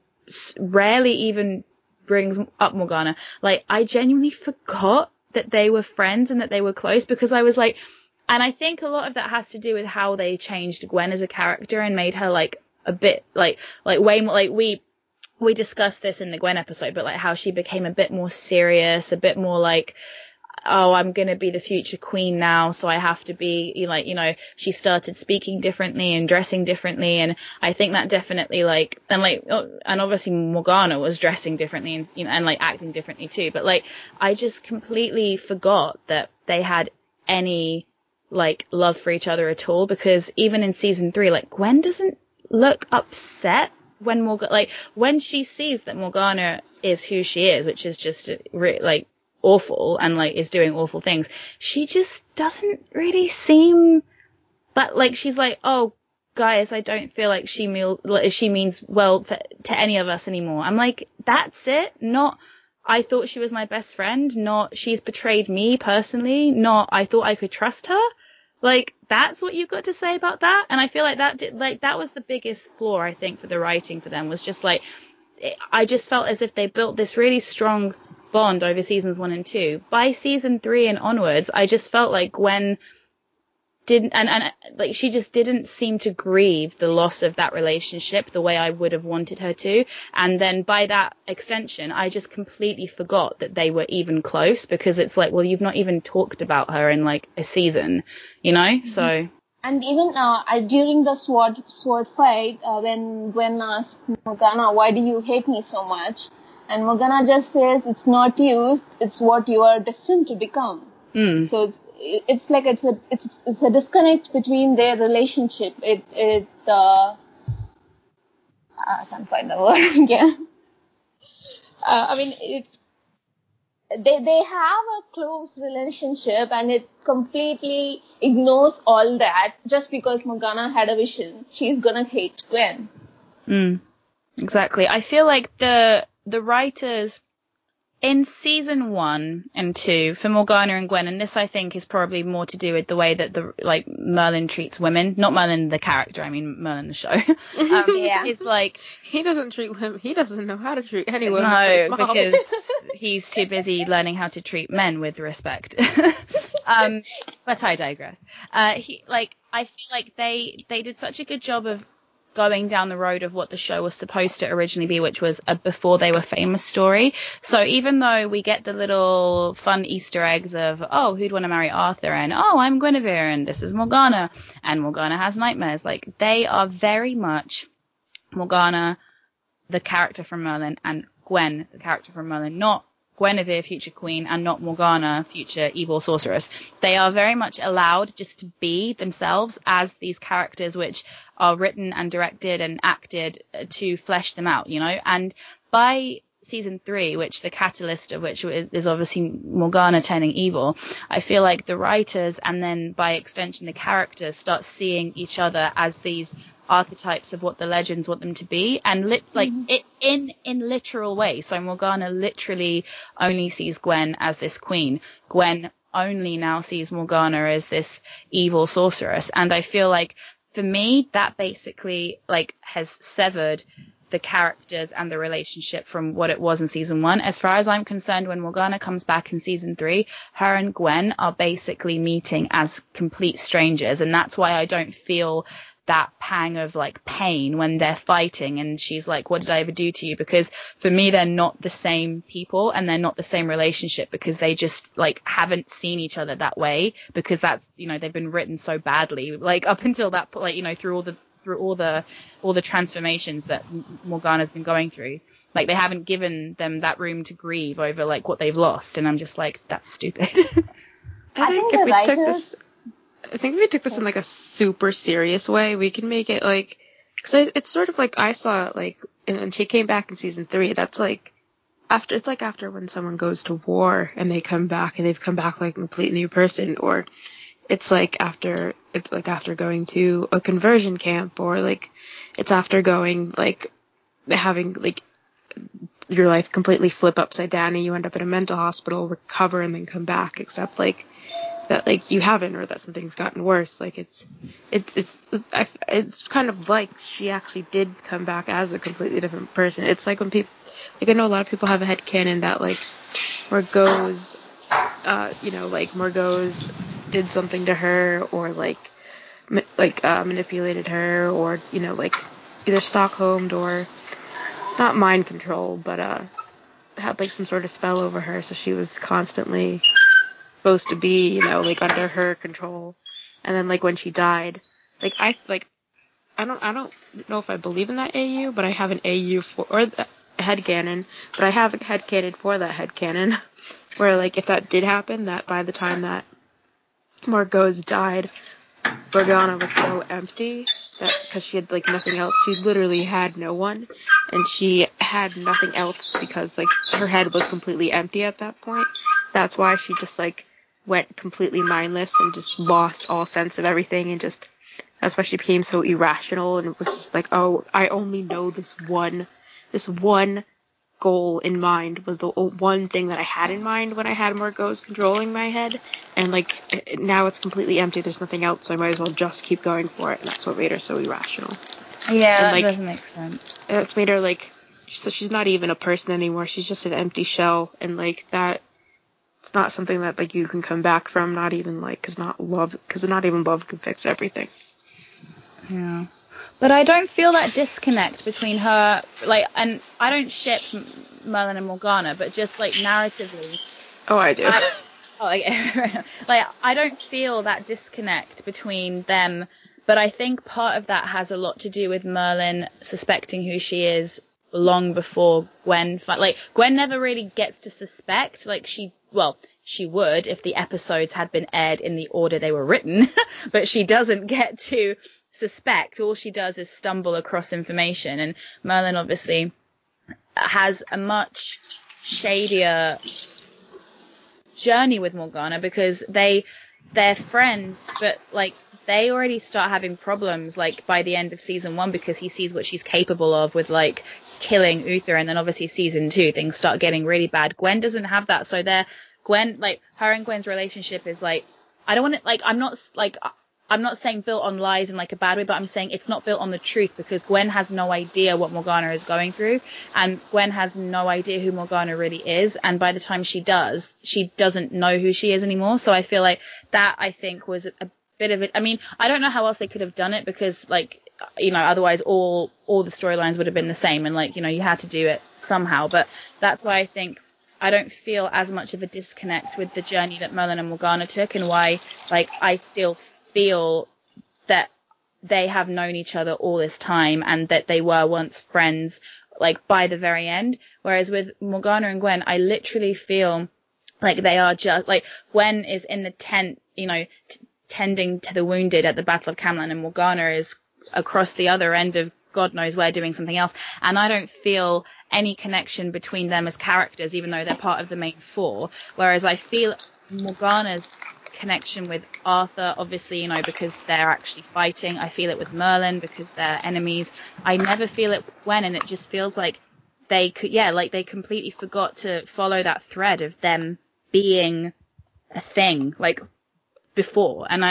rarely even brings up Morgana, like I genuinely forgot that they were friends and that they were close, because I was like, and I think a lot of that has to do with how they changed Gwen as a character and made her like a bit like way more, like we discussed this in the Gwen episode, but like how she became a bit more serious, a bit more like, oh, I'm going to be the future queen now, so I have to be like, you know, she started speaking differently and dressing differently. And I think that definitely and obviously Morgana was dressing differently and, you know, and like acting differently too. But like, I just completely forgot that they had any like love for each other at all, because even in season 3, like Gwen doesn't look upset when Morgana, like when she sees that Morgana is who she is, which is just like awful and like is doing awful things, she just doesn't really seem, but like she's like, oh guys, I don't feel like she means well to any of us anymore. I'm like, that's it? Not I thought she was my best friend, not she's betrayed me personally, not I thought I could trust her. Like that's what you've got to say about that? And I feel like that was the biggest flaw, I think, for the writing for them, was just like, I just felt as if they built this really strong bond over seasons 1 and 2. By season 3 and onwards, I just felt like Gwen didn't, and like she just didn't seem to grieve the loss of that relationship the way I would have wanted her to. And then by that extension, I just completely forgot that they were even close, because it's like, well, you've not even talked about her in like a season, you know? Mm-hmm. So. And even during the sword fight, when Gwen asked Morgana, why do you hate me so much? And Morgana just says, it's not you, it's what you are destined to become. Mm. So it's a disconnect between their relationship. I can't find the word again. They have a close relationship, and it completely ignores all that just because Morgana had a vision. She's gonna hate Gwen. Mm, exactly. I feel like the writers in season 1 and 2 for Morgana and Gwen, and this I think is probably more to do with the way that Merlin treats women. Not Merlin the character, I mean Merlin the show. Yeah. It's like he doesn't treat women. He doesn't know how to treat anyone. No, because he's too busy learning how to treat men with respect. But I digress. I feel like they did such a good job of going down the road of what the show was supposed to originally be, which was a before they were famous story. So even though we get the little fun Easter eggs of, oh, who'd want to marry Arthur? And, oh, I'm Guinevere, and this is Morgana, and Morgana has nightmares. Like, they are very much Morgana, the character from Merlin, and Gwen, the character from Merlin, not Guinevere, future queen, and not Morgana, future evil sorceress. They are very much allowed just to be themselves as these characters which are written and directed and acted to flesh them out, you know. And by season 3, which the catalyst of which is obviously Morgana turning evil, I feel like the writers, and then by extension the characters, start seeing each other as these archetypes of what the legends want them to be, and in literal way. So Morgana literally only sees Gwen as this queen. Gwen only now sees Morgana as this evil sorceress. And I feel like for me that basically like has severed the characters and the relationship from what it was in season 1. As far as I'm concerned, when Morgana comes back in season 3, her and Gwen are basically meeting as complete strangers. And that's why I don't feel that pang of like pain when they're fighting and she's like, what did I ever do to you? Because for me, they're not the same people and they're not the same relationship, because they just like haven't seen each other that way, because that's, you know, they've been written so badly, like up until that point, like, you know, through all the transformations that Morgana's been going through, like they haven't given them that room to grieve over like what they've lost. And I'm just like, that's stupid. I think if we took this in like a super serious way, we can make it like, because it's sort of like I saw it like, and she came back in season 3. That's like after, it's like after when someone goes to war and they come back and they've come back like a complete new person, or it's like after going to a conversion camp, or like it's after going like having like your life completely flip upside down and you end up in a mental hospital, recover, and then come back, except like that like you haven't, or that something's gotten worse. Like it's kind of like she actually did come back as a completely different person. It's like when people, like I know a lot of people have a headcanon that like Morgause, like Morgause did something to her, or like manipulated her, or you know, like either Stockholmed or not mind control, but had like some sort of spell over her, so she was constantly supposed to be, you know, like under her control. And then like when she died, like I don't know if I believe in that AU, but I have an AU for, or the headcanon, but I have a headcanon for that headcanon where like if that did happen, that by the time that Morgause died, Morgana was so empty that because she had like nothing else, she literally had no one, and she had nothing else because like her head was completely empty at that point. That's why she just like went completely mindless and just lost all sense of everything, and just that's why she became so irrational, and it was just like, oh, I only know this one goal in mind was the one thing that I had in mind when I had Morgause controlling my head, and like now it's completely empty, there's nothing else, so I might as well just keep going for it. And that's what made her so irrational. Yeah, and, that doesn't make sense. It's made her like So she's not even a person anymore. She's just an empty shell. And, like, that, it's not something that, like, you can come back from. Not even, like, because not even love can fix everything. Yeah. But I don't feel that disconnect between her, like, and I don't ship Merlin and Morgana, but just, like, narratively. Oh, I do. Like, I don't feel that disconnect between them, but I think part of that has a lot to do with Merlin suspecting who she is long before Gwen. Like, Gwen never really gets to suspect. Like, she would if the episodes had been aired in the order they were written, but she doesn't get to suspect. All she does is stumble across information, and Merlin obviously has a much shadier journey with Morgana because they're friends, but like they already start having problems like by the end of season 1 because he sees what she's capable of with like killing Uther, and then obviously season 2 things start getting really bad. Gwen doesn't have that, so Gwen, like, her and Gwen's relationship is like, I don't want to, like, I'm not saying built on lies in like a bad way, but I'm saying it's not built on the truth because Gwen has no idea what Morgana is going through, and Gwen has no idea who Morgana really is. And by the time she does, she doesn't know who she is anymore. So I feel like that, I think, was a bit of it. I mean, I don't know how else they could have done it because, like, you know, otherwise all the storylines would have been the same, and like, you know, you had to do it somehow. But that's why I think I don't feel as much of a disconnect with the journey that Merlin and Morgana took, and why, like, I still feel that they have known each other all this time and that they were once friends, like, by the very end. Whereas with Morgana and Gwen, I literally feel like they are just, like, Gwen is in the tent, you know, tending to the wounded at the Battle of Camlann, and Morgana is across the other end of God knows where doing something else. And I don't feel any connection between them as characters, even though they're part of the main four. Whereas I feel Morgana's connection with Arthur, obviously, you know, because they're actually fighting. I feel it with Merlin because they're enemies. I never feel it with Gwen, and it just feels like they could, yeah, like they completely forgot to follow that thread of them being a thing like before. And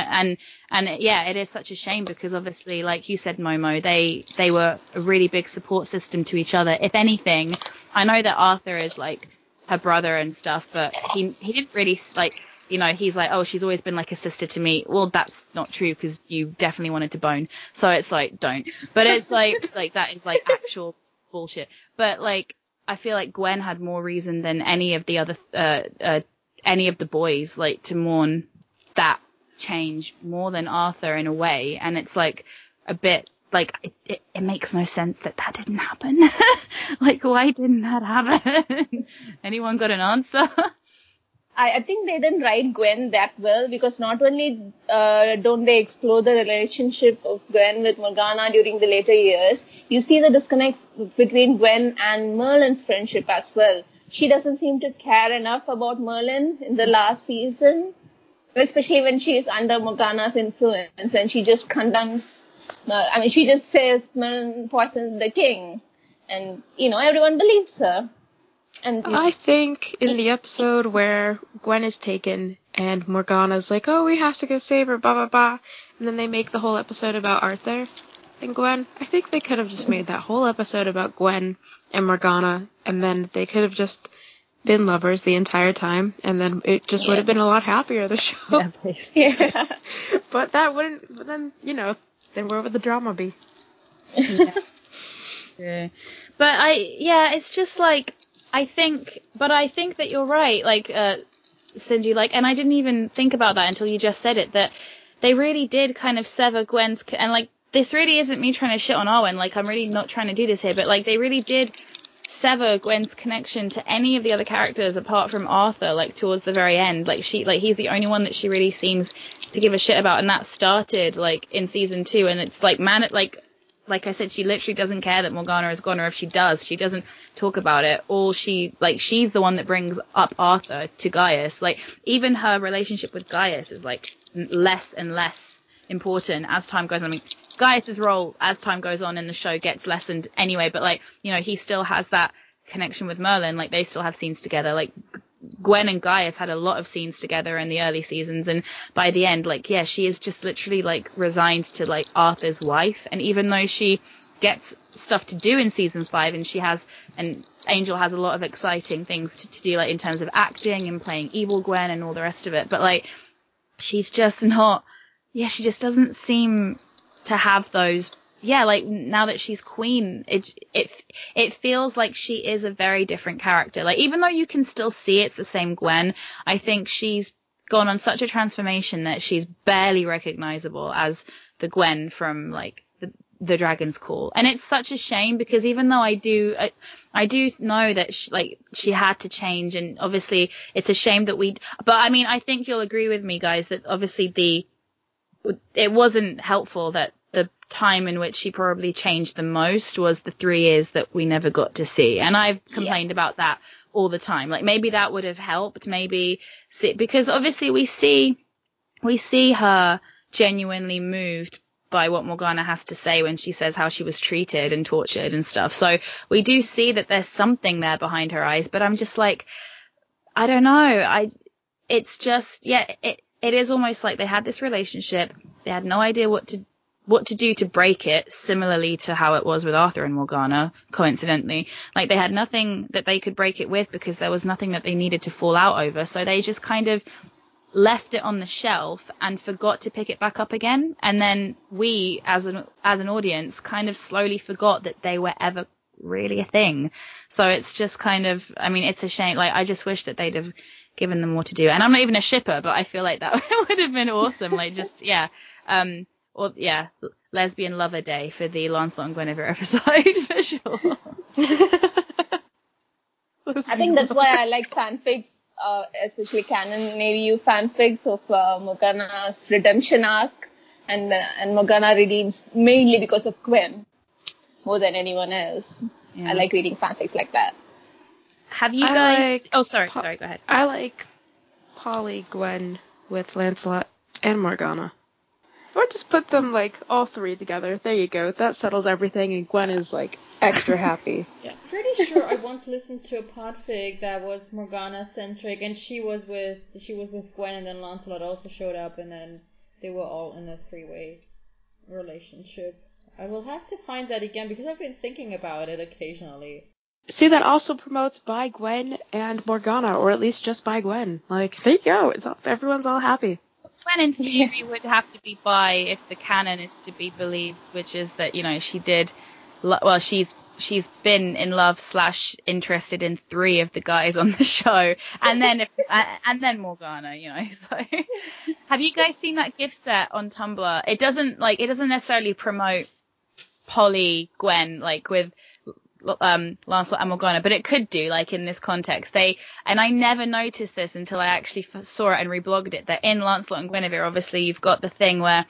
it is such a shame because obviously, like you said, Momo, they were a really big support system to each other. If anything, I know that Arthur is like her brother and stuff, but he didn't really, like, you know, he's like, oh, she's always been like a sister to me. Well, that's not true because you definitely wanted to bone. So it's like, don't. But it's like, like that is like actual bullshit. But like, I feel like Gwen had more reason than any of the other, any of the boys, like, to mourn that change more than Arthur in a way. And it's like a bit like it makes no sense that didn't happen. Like, why didn't that happen? Anyone got an answer? I think they didn't write Gwen that well because not only don't they explore the relationship of Gwen with Morgana during the later years, you see the disconnect between Gwen and Merlin's friendship as well. She doesn't seem to care enough about Merlin in the last season, especially when she is under Morgana's influence, and she just condemns, I mean, she just says Merlin poisoned the king, and, you know, everyone believes her. And I think in the episode where Gwen is taken and Morgana's like, oh, we have to go save her, blah, blah, blah, and then they make the whole episode about Arthur and Gwen, I think they could have just made that whole episode about Gwen and Morgana, and then they could have just been lovers the entire time, and then it just would have been a lot happier, the show. Yeah, please. Yeah. But that wouldn't, but then, you know, then where would the drama be? Yeah. Yeah. But it's just like, I think that you're right, like, Cindy, like, and I didn't even think about that until you just said it, that they really did kind of sever Gwen's, and, like, this really isn't me trying to shit on Arwen, like, I'm really not trying to do this here, but, like, they really did sever Gwen's connection to any of the other characters apart from Arthur, like, towards the very end, like, he's the only one that she really seems to give a shit about, and that started, like, in season 2, and it's, like, man, like I said, she literally doesn't care that Morgana is gone, or if she does, she doesn't talk about it. All she, like, she's the one that brings up Arthur to Gaius. Like, even her relationship with Gaius is, like, less and less important as time goes on. I mean, Gaius's role as time goes on in the show gets lessened anyway, but, like, you know, he still has that connection with Merlin. Like, they still have scenes together. Like, Gwen and Gaius had a lot of scenes together in the early seasons, and by the end, like, yeah, she is just literally, like, resigned to, like, Arthur's wife. And even though she gets stuff to do in season 5, and she has, and Angel has a lot of exciting things to do, like in terms of acting and playing evil Gwen and all the rest of it. But like, she's just not, yeah, she just doesn't seem to have those. Yeah, like now that she's queen, it feels like she is a very different character. Like, even though you can still see it's the same Gwen, I think she's gone on such a transformation that she's barely recognizable as the Gwen from like the Dragon's Call. And it's such a shame, because even though I do know that she had to change, and obviously it's a shame that but I mean, I think you'll agree with me, guys, that obviously it wasn't helpful that the time in which she probably changed the most was the 3 years that we never got to see. And I've complained about that all the time. Like, maybe that would have helped, maybe see, because obviously we see her genuinely moved by what Morgana has to say when she says how she was treated and tortured and stuff. So we do see that there's something there behind her eyes, but I'm just like, I don't know. It's just, yeah, it is almost like they had this relationship. They had no idea what to do to break it, similarly to how it was with Arthur and Morgana, coincidentally. Like, they had nothing that they could break it with, because there was nothing that they needed to fall out over. So they just kind of left it on the shelf and forgot to pick it back up again. And then we, as an audience, kind of slowly forgot that they were ever really a thing. So it's just kind of, I mean, it's a shame. Like, I just wish that they'd have given them more to do. And I'm not even a shipper, but I feel like that would have been awesome. Like, just, yeah. Or, yeah, lesbian lover day for the Lancelot and Guinevere episode, for sure. I think that's why I like fanfics, especially canon Navy fanfics of Morgana's redemption arc, and Morgana redeems mainly because of Gwen, more than anyone else. Yeah. I like reading fanfics like that. Have you guys... Like, sorry, go ahead. I like Polly Gwen with Lancelot and Morgana. Or just put them, like, all three together. There you go. That settles everything, and Gwen is, like, extra happy. Yeah. Pretty sure I once listened to a podfic that was Morgana-centric, and she was with Gwen, and then Lancelot also showed up, and then they were all in a three-way relationship. I will have to find that again, because I've been thinking about it occasionally. See, that also promotes by Gwen and Morgana, or at least just by Gwen. Like, there you go. Everyone's all happy. Gwen, in theory, would have to be bi if the canon is to be believed, which is that, you know, she did... Well, she's been in love / interested in 3 of the guys on the show. And then and then Morgana, you know. So have you guys seen that gift set on Tumblr? It doesn't necessarily promote Polly Gwen, like, with... Lancelot and Morgana, but it could do, like, in this context. And I never noticed this until I actually saw it and reblogged it, that in Lancelot and Guinevere, obviously, you've got the thing where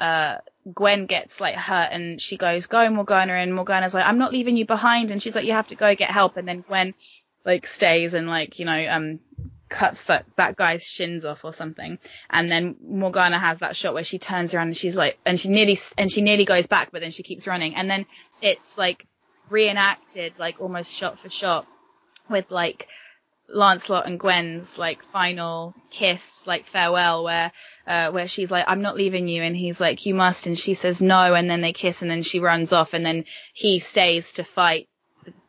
Gwen gets, like, hurt, and she goes, "Go, Morgana," and Morgana's like, "I'm not leaving you behind," and she's like, "You have to go get help," and then Gwen, like, stays and, like, you know, cuts that guy's shins off or something, and then Morgana has that shot where she turns around and she's like, and she nearly goes back, but then she keeps running, and then it's like reenacted, like, almost shot for shot with, like, Lancelot and Gwen's, like, final kiss, like, farewell, where she's like, "I'm not leaving you," and he's like, "You must," and she says no, and then they kiss, and then she runs off, and then he stays to fight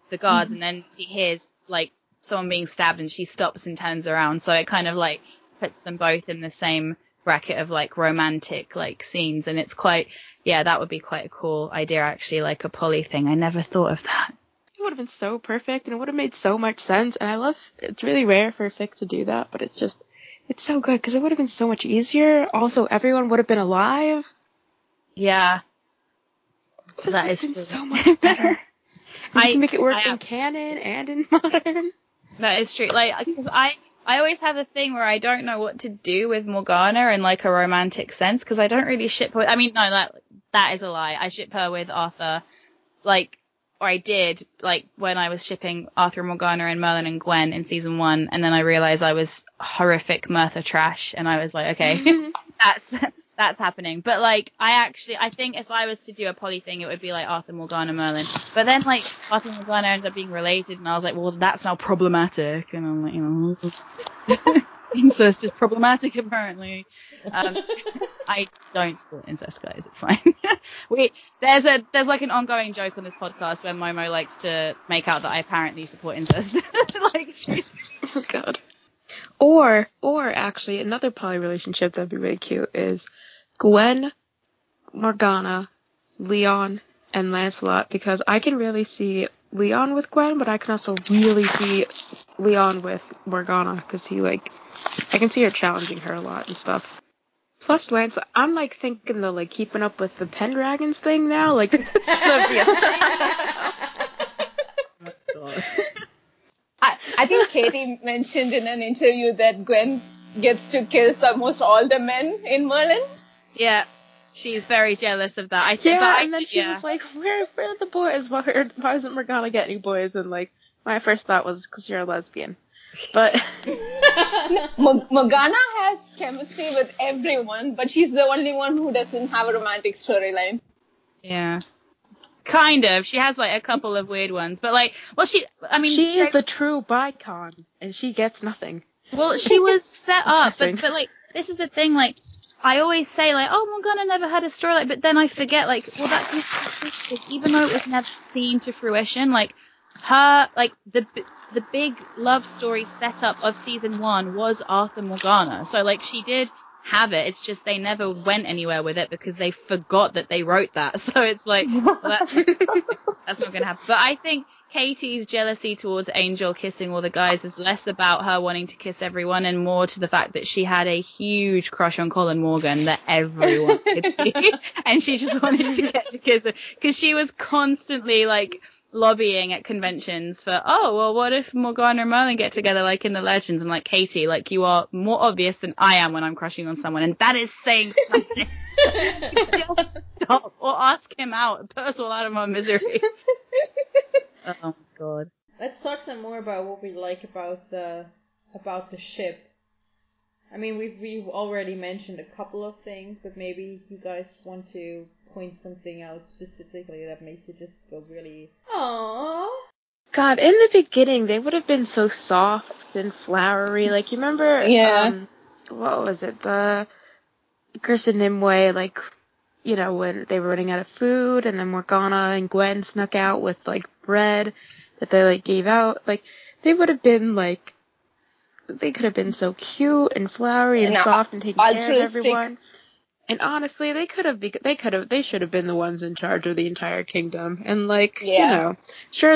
the guards, and then she hears, like, someone being stabbed, and she stops and turns around. So it kind of, like, puts them both in the same bracket of, like, romantic, like, scenes, and it's quite, yeah, that would be quite a cool idea, actually, like a Polly thing. I never thought of that. It would have been so perfect, and it would have made so much sense, and I love, it's really rare for a fic to do that, but it's just, it's so good, because it would have been so much easier. Also, everyone would have been alive. Yeah. That is so much better. I can make it work in canon and in modern. That is true. Like, because I always have a thing where I don't know what to do with Morgana in, like, a romantic sense, because I don't really ship her. I mean, no, that is a lie. I ship her with Arthur, like, or I did, like, when I was shipping Arthur and Morgana and Merlin and Gwen in season 1, and then I realized I was horrific Merthur trash, and I was like, okay, that's happening. But, like, I think if I was to do a Polly thing, it would be like Arthur, Morgana, Merlin. But then, like, Arthur and Morgana ended up being related, and I was like, well, that's now problematic. And I'm like, you know. incest is problematic, apparently. I don't support incest, guys. It's fine. There's like an ongoing joke on this podcast where Momo likes to make out that I apparently support incest. Oh God. Or actually, another poly relationship that'd be really cute is Gwen, Morgana, Leon, and Lancelot, because I can really see Leon with Gwen, but I can also really see Leon with Morgana, because I can see her challenging her a lot and stuff. Plus Lancelot, I'm thinking the keeping up with the Pen Dragons thing now, Oh God. I think Katie mentioned in an interview that Gwen gets to kiss almost all the men in Merlin. Yeah. She's very jealous of that. She was like, where are the boys? Why doesn't Morgana get any boys? And, my first thought was, because you're a lesbian. But... Morgana has chemistry with everyone, but she's the only one who doesn't have a romantic storyline. Yeah. Kind of. She has, a couple of weird ones. But, she is the true bicon, and she gets nothing. Well, she was set up, but this is the thing, I always say, oh, Morgana never had a story, but then I forget, that used to be, even though it was never seen to fruition, her, the big love story setup of season 1 was Arthur Morgana, so, she did have it, it's just they never went anywhere with it because they forgot that they wrote that, so it's that's not gonna happen, but I think Katie's jealousy towards Angel kissing all the guys is less about her wanting to kiss everyone and more to the fact that she had a huge crush on Colin Morgan that everyone could see, and she just wanted to get to kiss him because she was constantly lobbying at conventions for, what if Morgana and Merlin get together in the Legends, and Katie, you are more obvious than I am when I'm crushing on someone, and that is saying something. Just stop or ask him out. Put us all out of our misery. Oh God. Let's talk some more about what we like about the ship. I mean, we've already mentioned a couple of things, but maybe you guys want to point something out specifically that makes you just go really, aww. God, in the beginning they would have been so soft and flowery. You remember? Yeah. What was it? The Chris and Nimue, when they were running out of food, and then Morgana and Gwen snuck out with, bread that they, gave out. They would have been, they could have been so cute and flowery and soft and taking care of everyone. And honestly, they should have been the ones in charge of the entire kingdom. And, sure,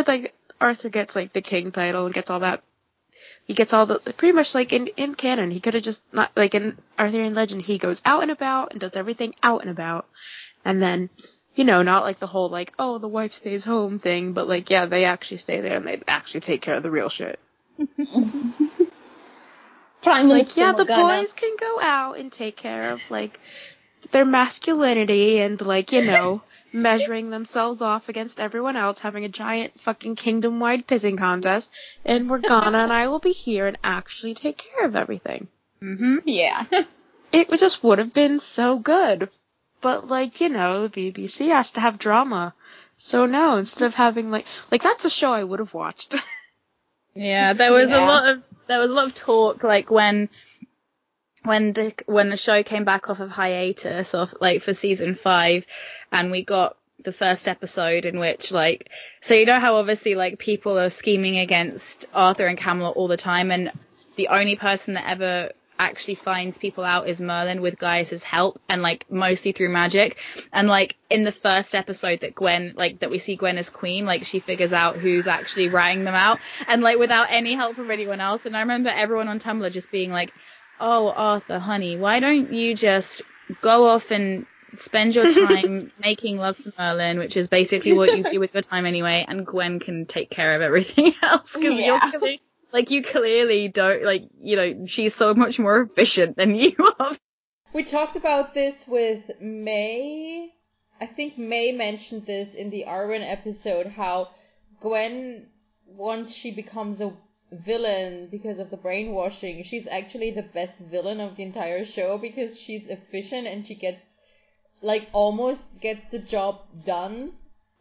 Arthur gets, the king title and gets all that. He gets all the, pretty much in canon, he could have just not, in Arthurian Legend, he goes out and about and does everything out and about. And then, not the whole, the wife stays home thing, but yeah, they actually stay there and they actually take care of the real shit. The boys can go out and take care of, their masculinity and, measuring themselves off against everyone else, having a giant fucking kingdom-wide pissing contest, and Morgana and I will be here and actually take care of everything. Mm-hmm. Yeah. It just would have been so good. But, the BBC has to have drama. So, no, instead of having, that's a show I would have watched. Yeah, there was a lot of talk, when the show came back off of hiatus, for season 5, and we got the first episode in which so you know how obviously people are scheming against Arthur and Camelot all the time, and the only person that ever actually finds people out is Merlin with Gaius's help, and mostly through magic, and in the first episode that Gwen that we see Gwen as queen, she figures out who's actually ratting them out, and without any help from anyone else. And I remember everyone on Tumblr just being oh, Arthur, honey, why don't you just go off and spend your time making love to Merlin, which is basically what you do with your time anyway, and Gwen can take care of everything else, because you're clearly, you clearly don't, she's so much more efficient than you are. We talked about this with May. I think May mentioned this in the Arwen episode, how Gwen, once she becomes a villain because of the brainwashing, she's actually the best villain of the entire show, because she's efficient and she gets almost gets the job done.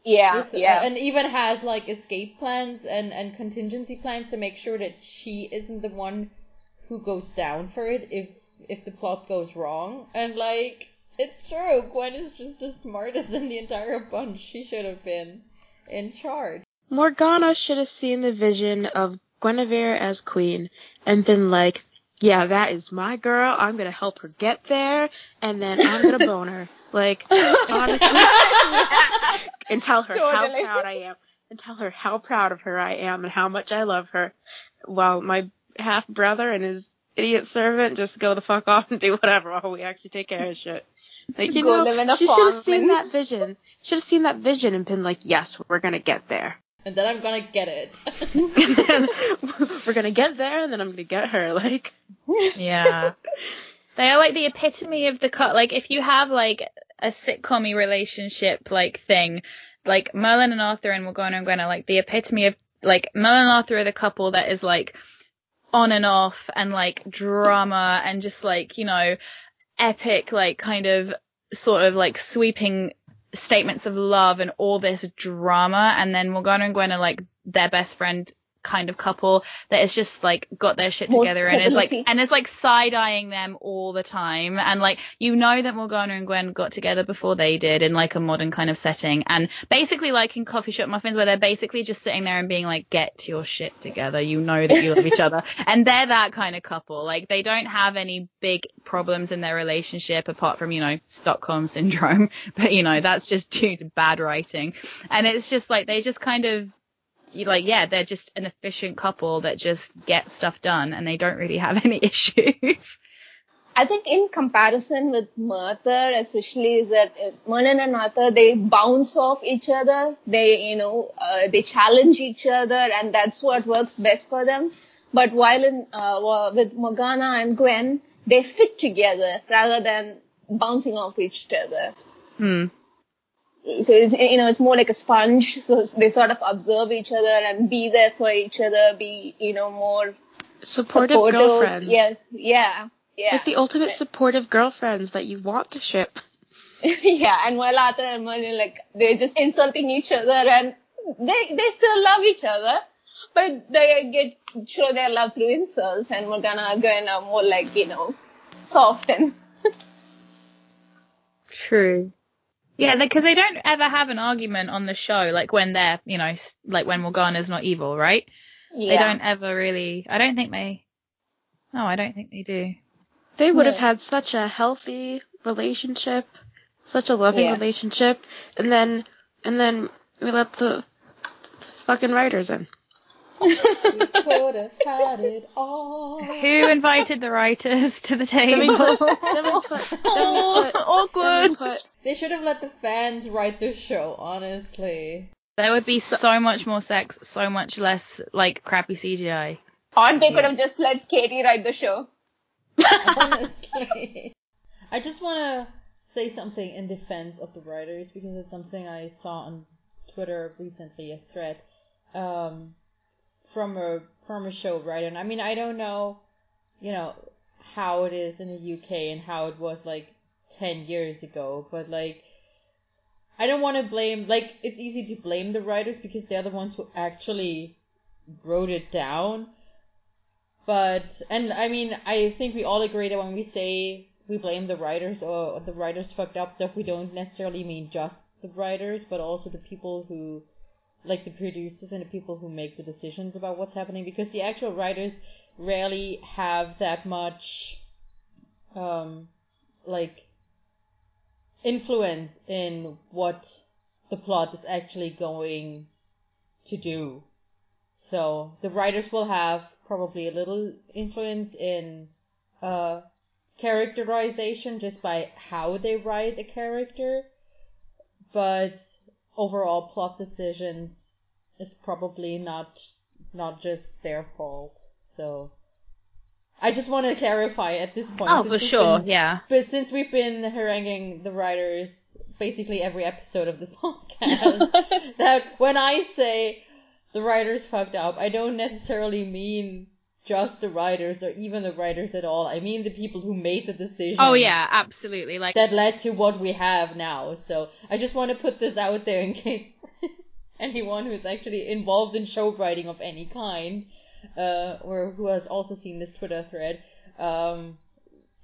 And even has escape plans and contingency plans to make sure that she isn't the one who goes down for it if the plot goes wrong. And, like, it's true. Gwen is just the smartest in the entire bunch. She should have been in charge. Morgana should have seen the vision of Guinevere as queen and been like, yeah, that is my girl. I'm going to help her get there, and then I'm going to bone her. Like, honestly. And tell her totally. How proud I am. And tell her how proud of her I am and how much I love her. While my half-brother and his idiot servant just go the fuck off and do whatever while we actually take care of shit. Like, you go know, she should have seen that vision. Should have seen that vision and been like, yes, we're going to get there. And then I'm going to get it. And then we're going to get there, and then I'm going to get her, like. Yeah. They are, like, the epitome of the like, if you have, like, a sitcom-y relationship, like, thing, like, Merlin and Arthur and Morgana and Gwen are, like, the epitome of, like, Merlin and Arthur are the couple that is, like, on and off and, like, drama and just, like, you know, epic, like, kind of, sort of, like, sweeping statements of love and all this drama, and then Morgana and Gwen are like their best friend kind of couple that is just like got their shit together and is like side eyeing them all the time, and like, you know, that Morgana and Gwen got together before they did in like a modern kind of setting, and basically like in coffee shop muffins where they're basically just sitting there and being like, get your shit together, you know that you love each other, and they're that kind of couple. Like, they don't have any big problems in their relationship apart from, you know, Stockholm syndrome, but you know, that's just due to bad writing, and it's just like they just kind of, like, yeah, they're just an efficient couple that just get stuff done, and they don't really have any issues. I think in comparison with Merthur, especially, is that Merlin and Arthur, they bounce off each other. They, you know, they challenge each other, and that's what works best for them. But while in with Morgana and Gwen, they fit together rather than bouncing off each other. Hmm. So, it's, you know, it's more like a sponge. So they sort of observe each other and be there for each other, be, you know, more supportive girlfriends. Yes, yeah. Like the ultimate supportive girlfriends that you want to ship. Yeah, and while Arthur and Merlin, like, they're just insulting each other, and they still love each other, but they show their love through insults, and Morgana and Gwen are more like, you know, soft and... True. Yeah, because they don't ever have an argument on the show, like when they're, you know, like when Morgana's not evil, right? Yeah. They don't ever really, I don't think they do. They would have had such a healthy relationship, such a loving relationship, and then we let the fucking writers in. We could have had it all. Who invited the writers to the table? Awkward. They should have let the fans write the show, honestly. There would be so much more sex, so much less, like, crappy CGI. Or they could have just let Katie write the show. Honestly. I just want to say something in defense of the writers, because it's something I saw on Twitter recently, a thread. From a show writer, and I mean, I don't know, you know, how it is in the UK and how it was like 10 years ago, but like, I don't want to blame, like, it's easy to blame the writers because they're the ones who actually wrote it down, but, and I mean, I think we all agree that when we say we blame the writers or the writers fucked up, that we don't necessarily mean just the writers, but also the people who, like, the producers and the people who make the decisions about what's happening, because the actual writers rarely have that much, like, influence in what the plot is actually going to do. So, the writers will have probably a little influence in, characterization just by how they write a character, but... overall plot decisions is probably not just their fault. So I just want to clarify at this point. Oh, for sure, yeah. But since we've been haranguing the writers basically every episode of this podcast, that when I say the writers fucked up, I don't necessarily mean just the writers or even the writers at all. I mean the people who made the decision. Oh yeah, absolutely. Like, that led to what we have now. So I just want to put this out there in case anyone who's actually involved in show writing of any kind or who has also seen this Twitter thread,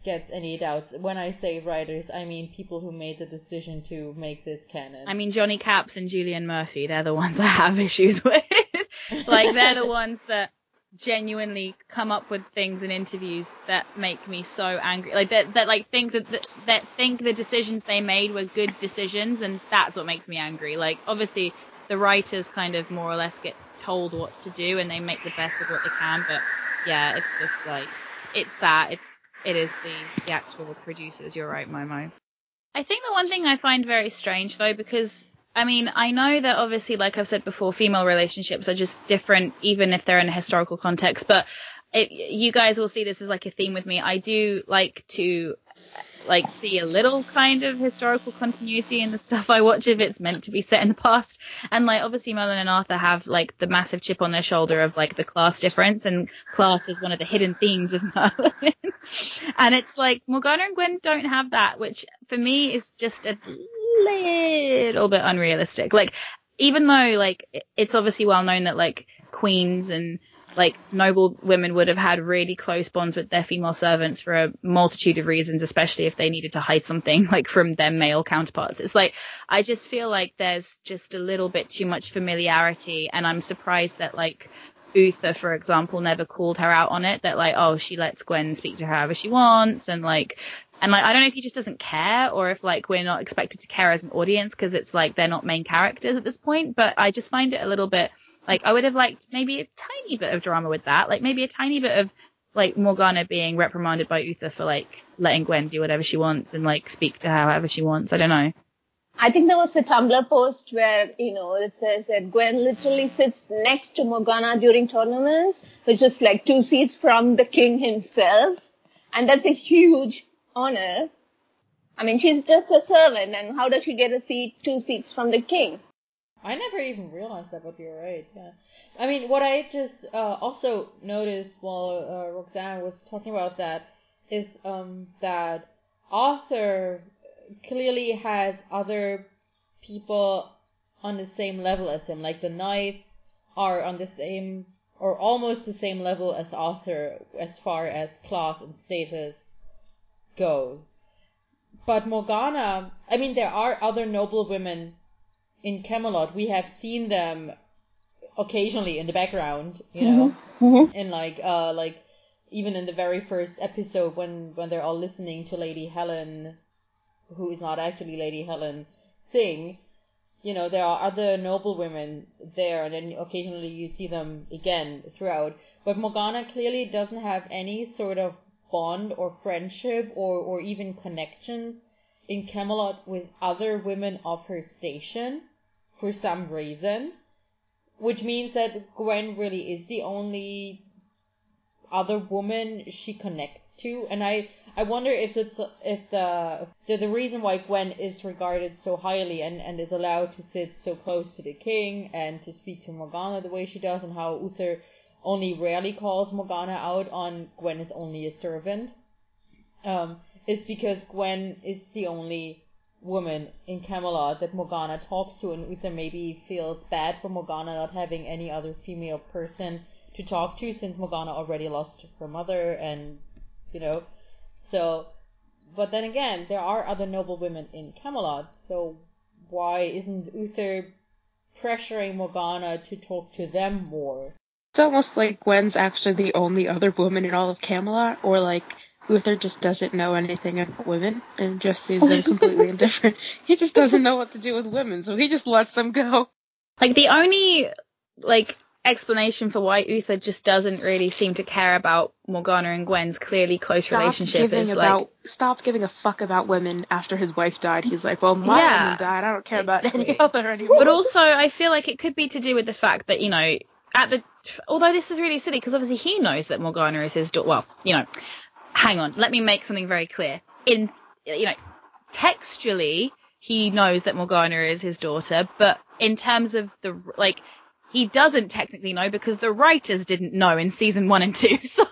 gets any doubts. When I say writers, I mean people who made the decision to make this canon. I mean, Johnny Capps and Julian Murphy, they're the ones I have issues with. Like, they're the ones that genuinely come up with things in interviews that make me so angry. Like, that like, think the decisions they made were good decisions, and that's what makes me angry. Like, obviously, the writers kind of more or less get told what to do, and they make the best with what they can, but, yeah, it's just, like, it is the actual producers. You're right, Momo. I think the one thing I find very strange, though, because, I mean, I know that obviously, like I've said before, female relationships are just different, even if they're in a historical context. But you guys will see this as like a theme with me. I do like to like see a little kind of historical continuity in the stuff I watch if it's meant to be set in the past. And like obviously Merlin and Arthur have like the massive chip on their shoulder of like the class difference, and class is one of the hidden themes of Merlin. And it's like Morgana and Gwen don't have that, which for me is just a little bit unrealistic. Like, even though like it's obviously well known that like queens and like noble women would have had really close bonds with their female servants for a multitude of reasons, especially if they needed to hide something like from their male counterparts. It's like I just feel like there's just a little bit too much familiarity, and I'm surprised that like Uther, for example, never called her out on it, that like, oh, she lets Gwen speak to her however she wants, and like I don't know if he just doesn't care, or if like we're not expected to care as an audience because it's like they're not main characters at this point. But I just find it a little bit like I would have liked maybe a tiny bit of drama with that, like maybe a tiny bit of like Morgana being reprimanded by Uther for like letting Gwen do whatever she wants and like speak to her however she wants. I don't know. I think there was a Tumblr post where, you know, it says that Gwen literally sits next to Morgana during tournaments, which is like 2 seats from the king himself. And that's a huge honor. I mean, she's just a servant, and how does she get a seat, 2 seats from the king? I never even realized that, but you're right, yeah. I mean, what I just also noticed while Roxanne was talking about that is that Arthur clearly has other people on the same level as him. Like, the knights are on the same, or almost the same level as Arthur as far as class and status go. But Morgana, I mean, there are other noble women in Camelot. We have seen them occasionally in the background, you know, and like even in the very first episode when they're all listening to Lady Helen, who is not actually Lady Helen, sing, you know, there are other noble women there, and then occasionally you see them again throughout. But Morgana clearly doesn't have any sort of bond or friendship or even connections in Camelot with other women of her station for some reason, which means that Gwen really is the only other woman she connects to. And I wonder if the reason why Gwen is regarded so highly and is allowed to sit so close to the king and to speak to Morgana the way she does, and how Uther only rarely calls Morgana out on Gwen is only a servant, is because Gwen is the only woman in Camelot that Morgana talks to, and Uther maybe feels bad for Morgana not having any other female person to talk to, since Morgana already lost her mother, and, you know, so, but then again, there are other noble women in Camelot, so why isn't Uther pressuring Morgana to talk to them more? It's almost like Gwen's actually the only other woman in all of Camelot, or like Uther just doesn't know anything about women and just sees them completely indifferent. He just doesn't know what to do with women, so he just lets them go. Like, the only, like, explanation for why Uther just doesn't really seem to care about Morgana and Gwen's clearly close relationship is like, stop giving a fuck about women after his wife died. He's like, well, my woman died, I don't care about any other anymore. But also I feel like it could be to do with the fact that, you know, although this is really silly, because obviously he knows that Morgana is his daughter. Well, you know, hang on, let me make something very clear. In, you know, textually he knows that Morgana is his daughter, but in terms of the, like, he doesn't technically know because the writers didn't know in season 1 and 2. So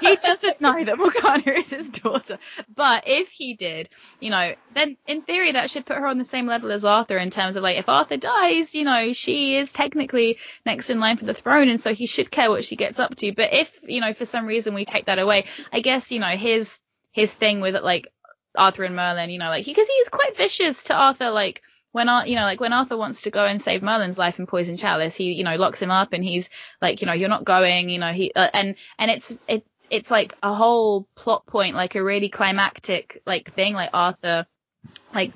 he doesn't know that Morgana is his daughter. But if he did, then in theory that should put her on the same level as Arthur in terms of, if Arthur dies, she is technically next in line for the throne. And so he should care what she gets up to. But if, for some reason we take that away, I guess, his thing with it, Arthur and Merlin, because he is quite vicious to Arthur, when Arthur wants to go and save Merlin's life in Poison Chalice, he, locks him up and he's like, you're not going, he, and it's like a whole plot point, a really climactic, thing, Arthur,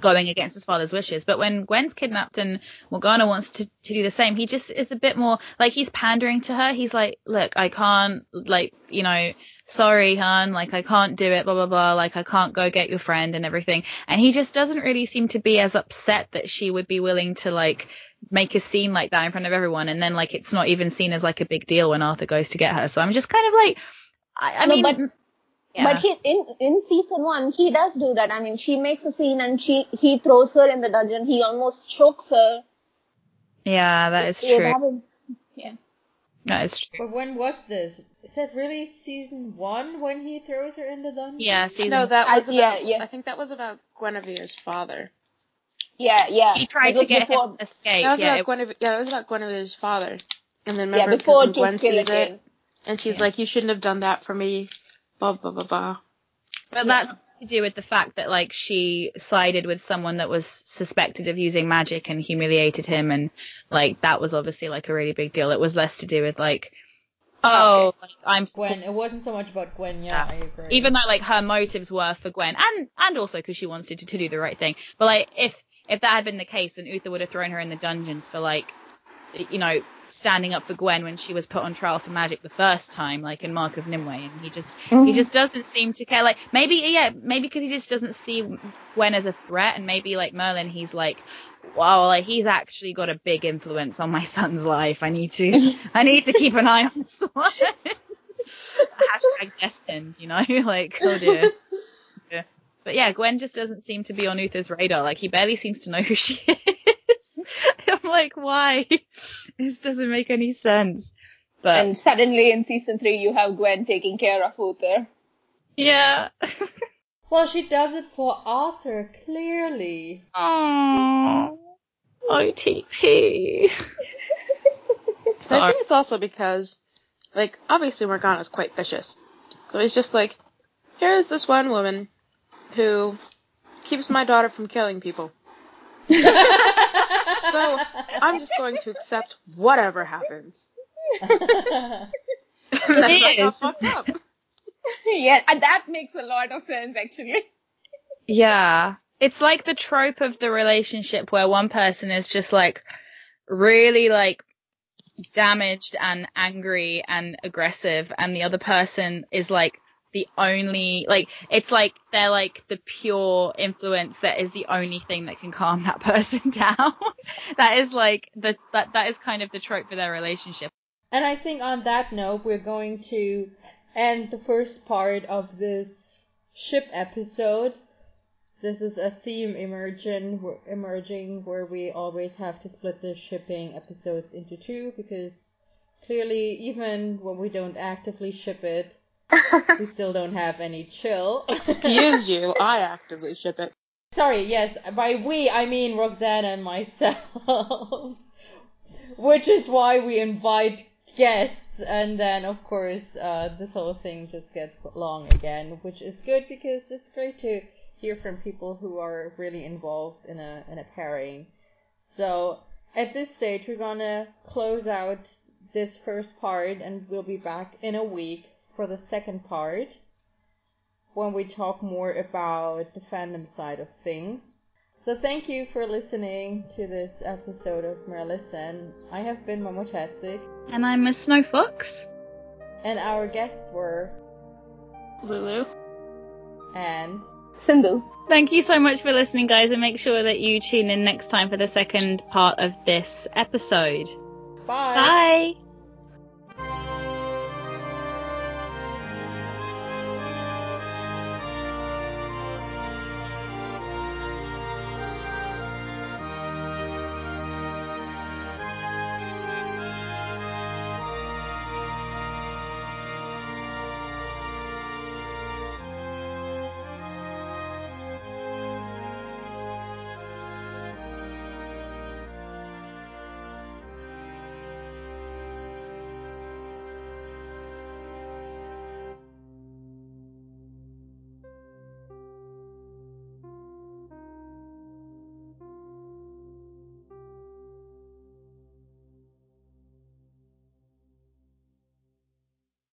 going against his father's wishes. But when Gwen's kidnapped and Morgana wants to do the same, he just is a bit more, he's pandering to her. He's like, look, I can't, sorry, hon, I can't do it, blah, blah, blah, I can't go get your friend and everything. And he just doesn't really seem to be as upset that she would be willing to, make a scene like that in front of everyone. And then, it's not even seen as, a big deal when Arthur goes to get her. So I'm just kind of I mean... But he, in season 1, he does do that. I mean, she makes a scene and he throws her in the dungeon. He almost chokes her. Yeah, that is true. That is true. But when was this? Is that really season 1 when he throws her in the dungeon? Yeah, No, that was I think that was about Guinevere's father. Yeah. He tried to get him to escape. That was about Guinevere's father. And then remember, before Gwen sees it, and she's like, "You shouldn't have done that for me." Blah, blah, blah, blah. But that's to do with the fact that, she sided with someone that was suspected of using magic and humiliated him, and, that was obviously, a really big deal. It was less to do with, I'm Gwen. It wasn't so much about Gwen, I agree. Even though, her motives were for Gwen, and also because she wanted to do the right thing. But, if that had been the case, then Uther would have thrown her in the dungeons for, standing up for Gwen when she was put on trial for magic the first time, in Mark of Nimue, and he just doesn't seem to care. Maybe because he just doesn't see Gwen as a threat, and maybe Merlin, he's he's actually got a big influence on my son's life. I need to keep an eye on this one. #destined, oh dear. Yeah. But yeah, Gwen just doesn't seem to be on Uther's radar. He barely seems to know who she is. I'm why? This doesn't make any sense. But and suddenly in season 3, you have Gwen taking care of Uther. Yeah. Well, she does it for Arthur, clearly. Aww. OTP. I think it's also because, obviously Morgana's quite vicious. So it's just here's this one woman who keeps my daughter from killing people. So I'm just going to accept whatever happens. That's fucked up. Yeah, and that makes a lot of sense, actually. Yeah. It's the trope of the relationship where one person is just really damaged and angry and aggressive, and the other person is the only it's they're the pure influence that is the only thing that can calm that person down. That is that is kind of the trope for their relationship. And I think on that note, we're going to end the first part of this ship episode. This is a theme emerging where we always have to split the shipping episodes into two, because clearly even when we don't actively ship it, we still don't have any chill. Excuse you, I actively ship it. Sorry, yes, by we, I mean Roxanne and myself. Which is why we invite guests, and then, of course, this whole thing just gets long again, which is good because it's great to hear from people who are really involved in a pairing. So, at this stage, we're gonna close out this first part, and we'll be back in a week for the second part, when we talk more about the fandom side of things. So thank you for listening to this episode of Merlisten. I have been Momotastic. And I'm Miss Snowfox. And our guests were Lulu and Sindhu. Thank you so much for listening, guys, and make sure that you tune in next time for the second part of this episode. Bye. Bye.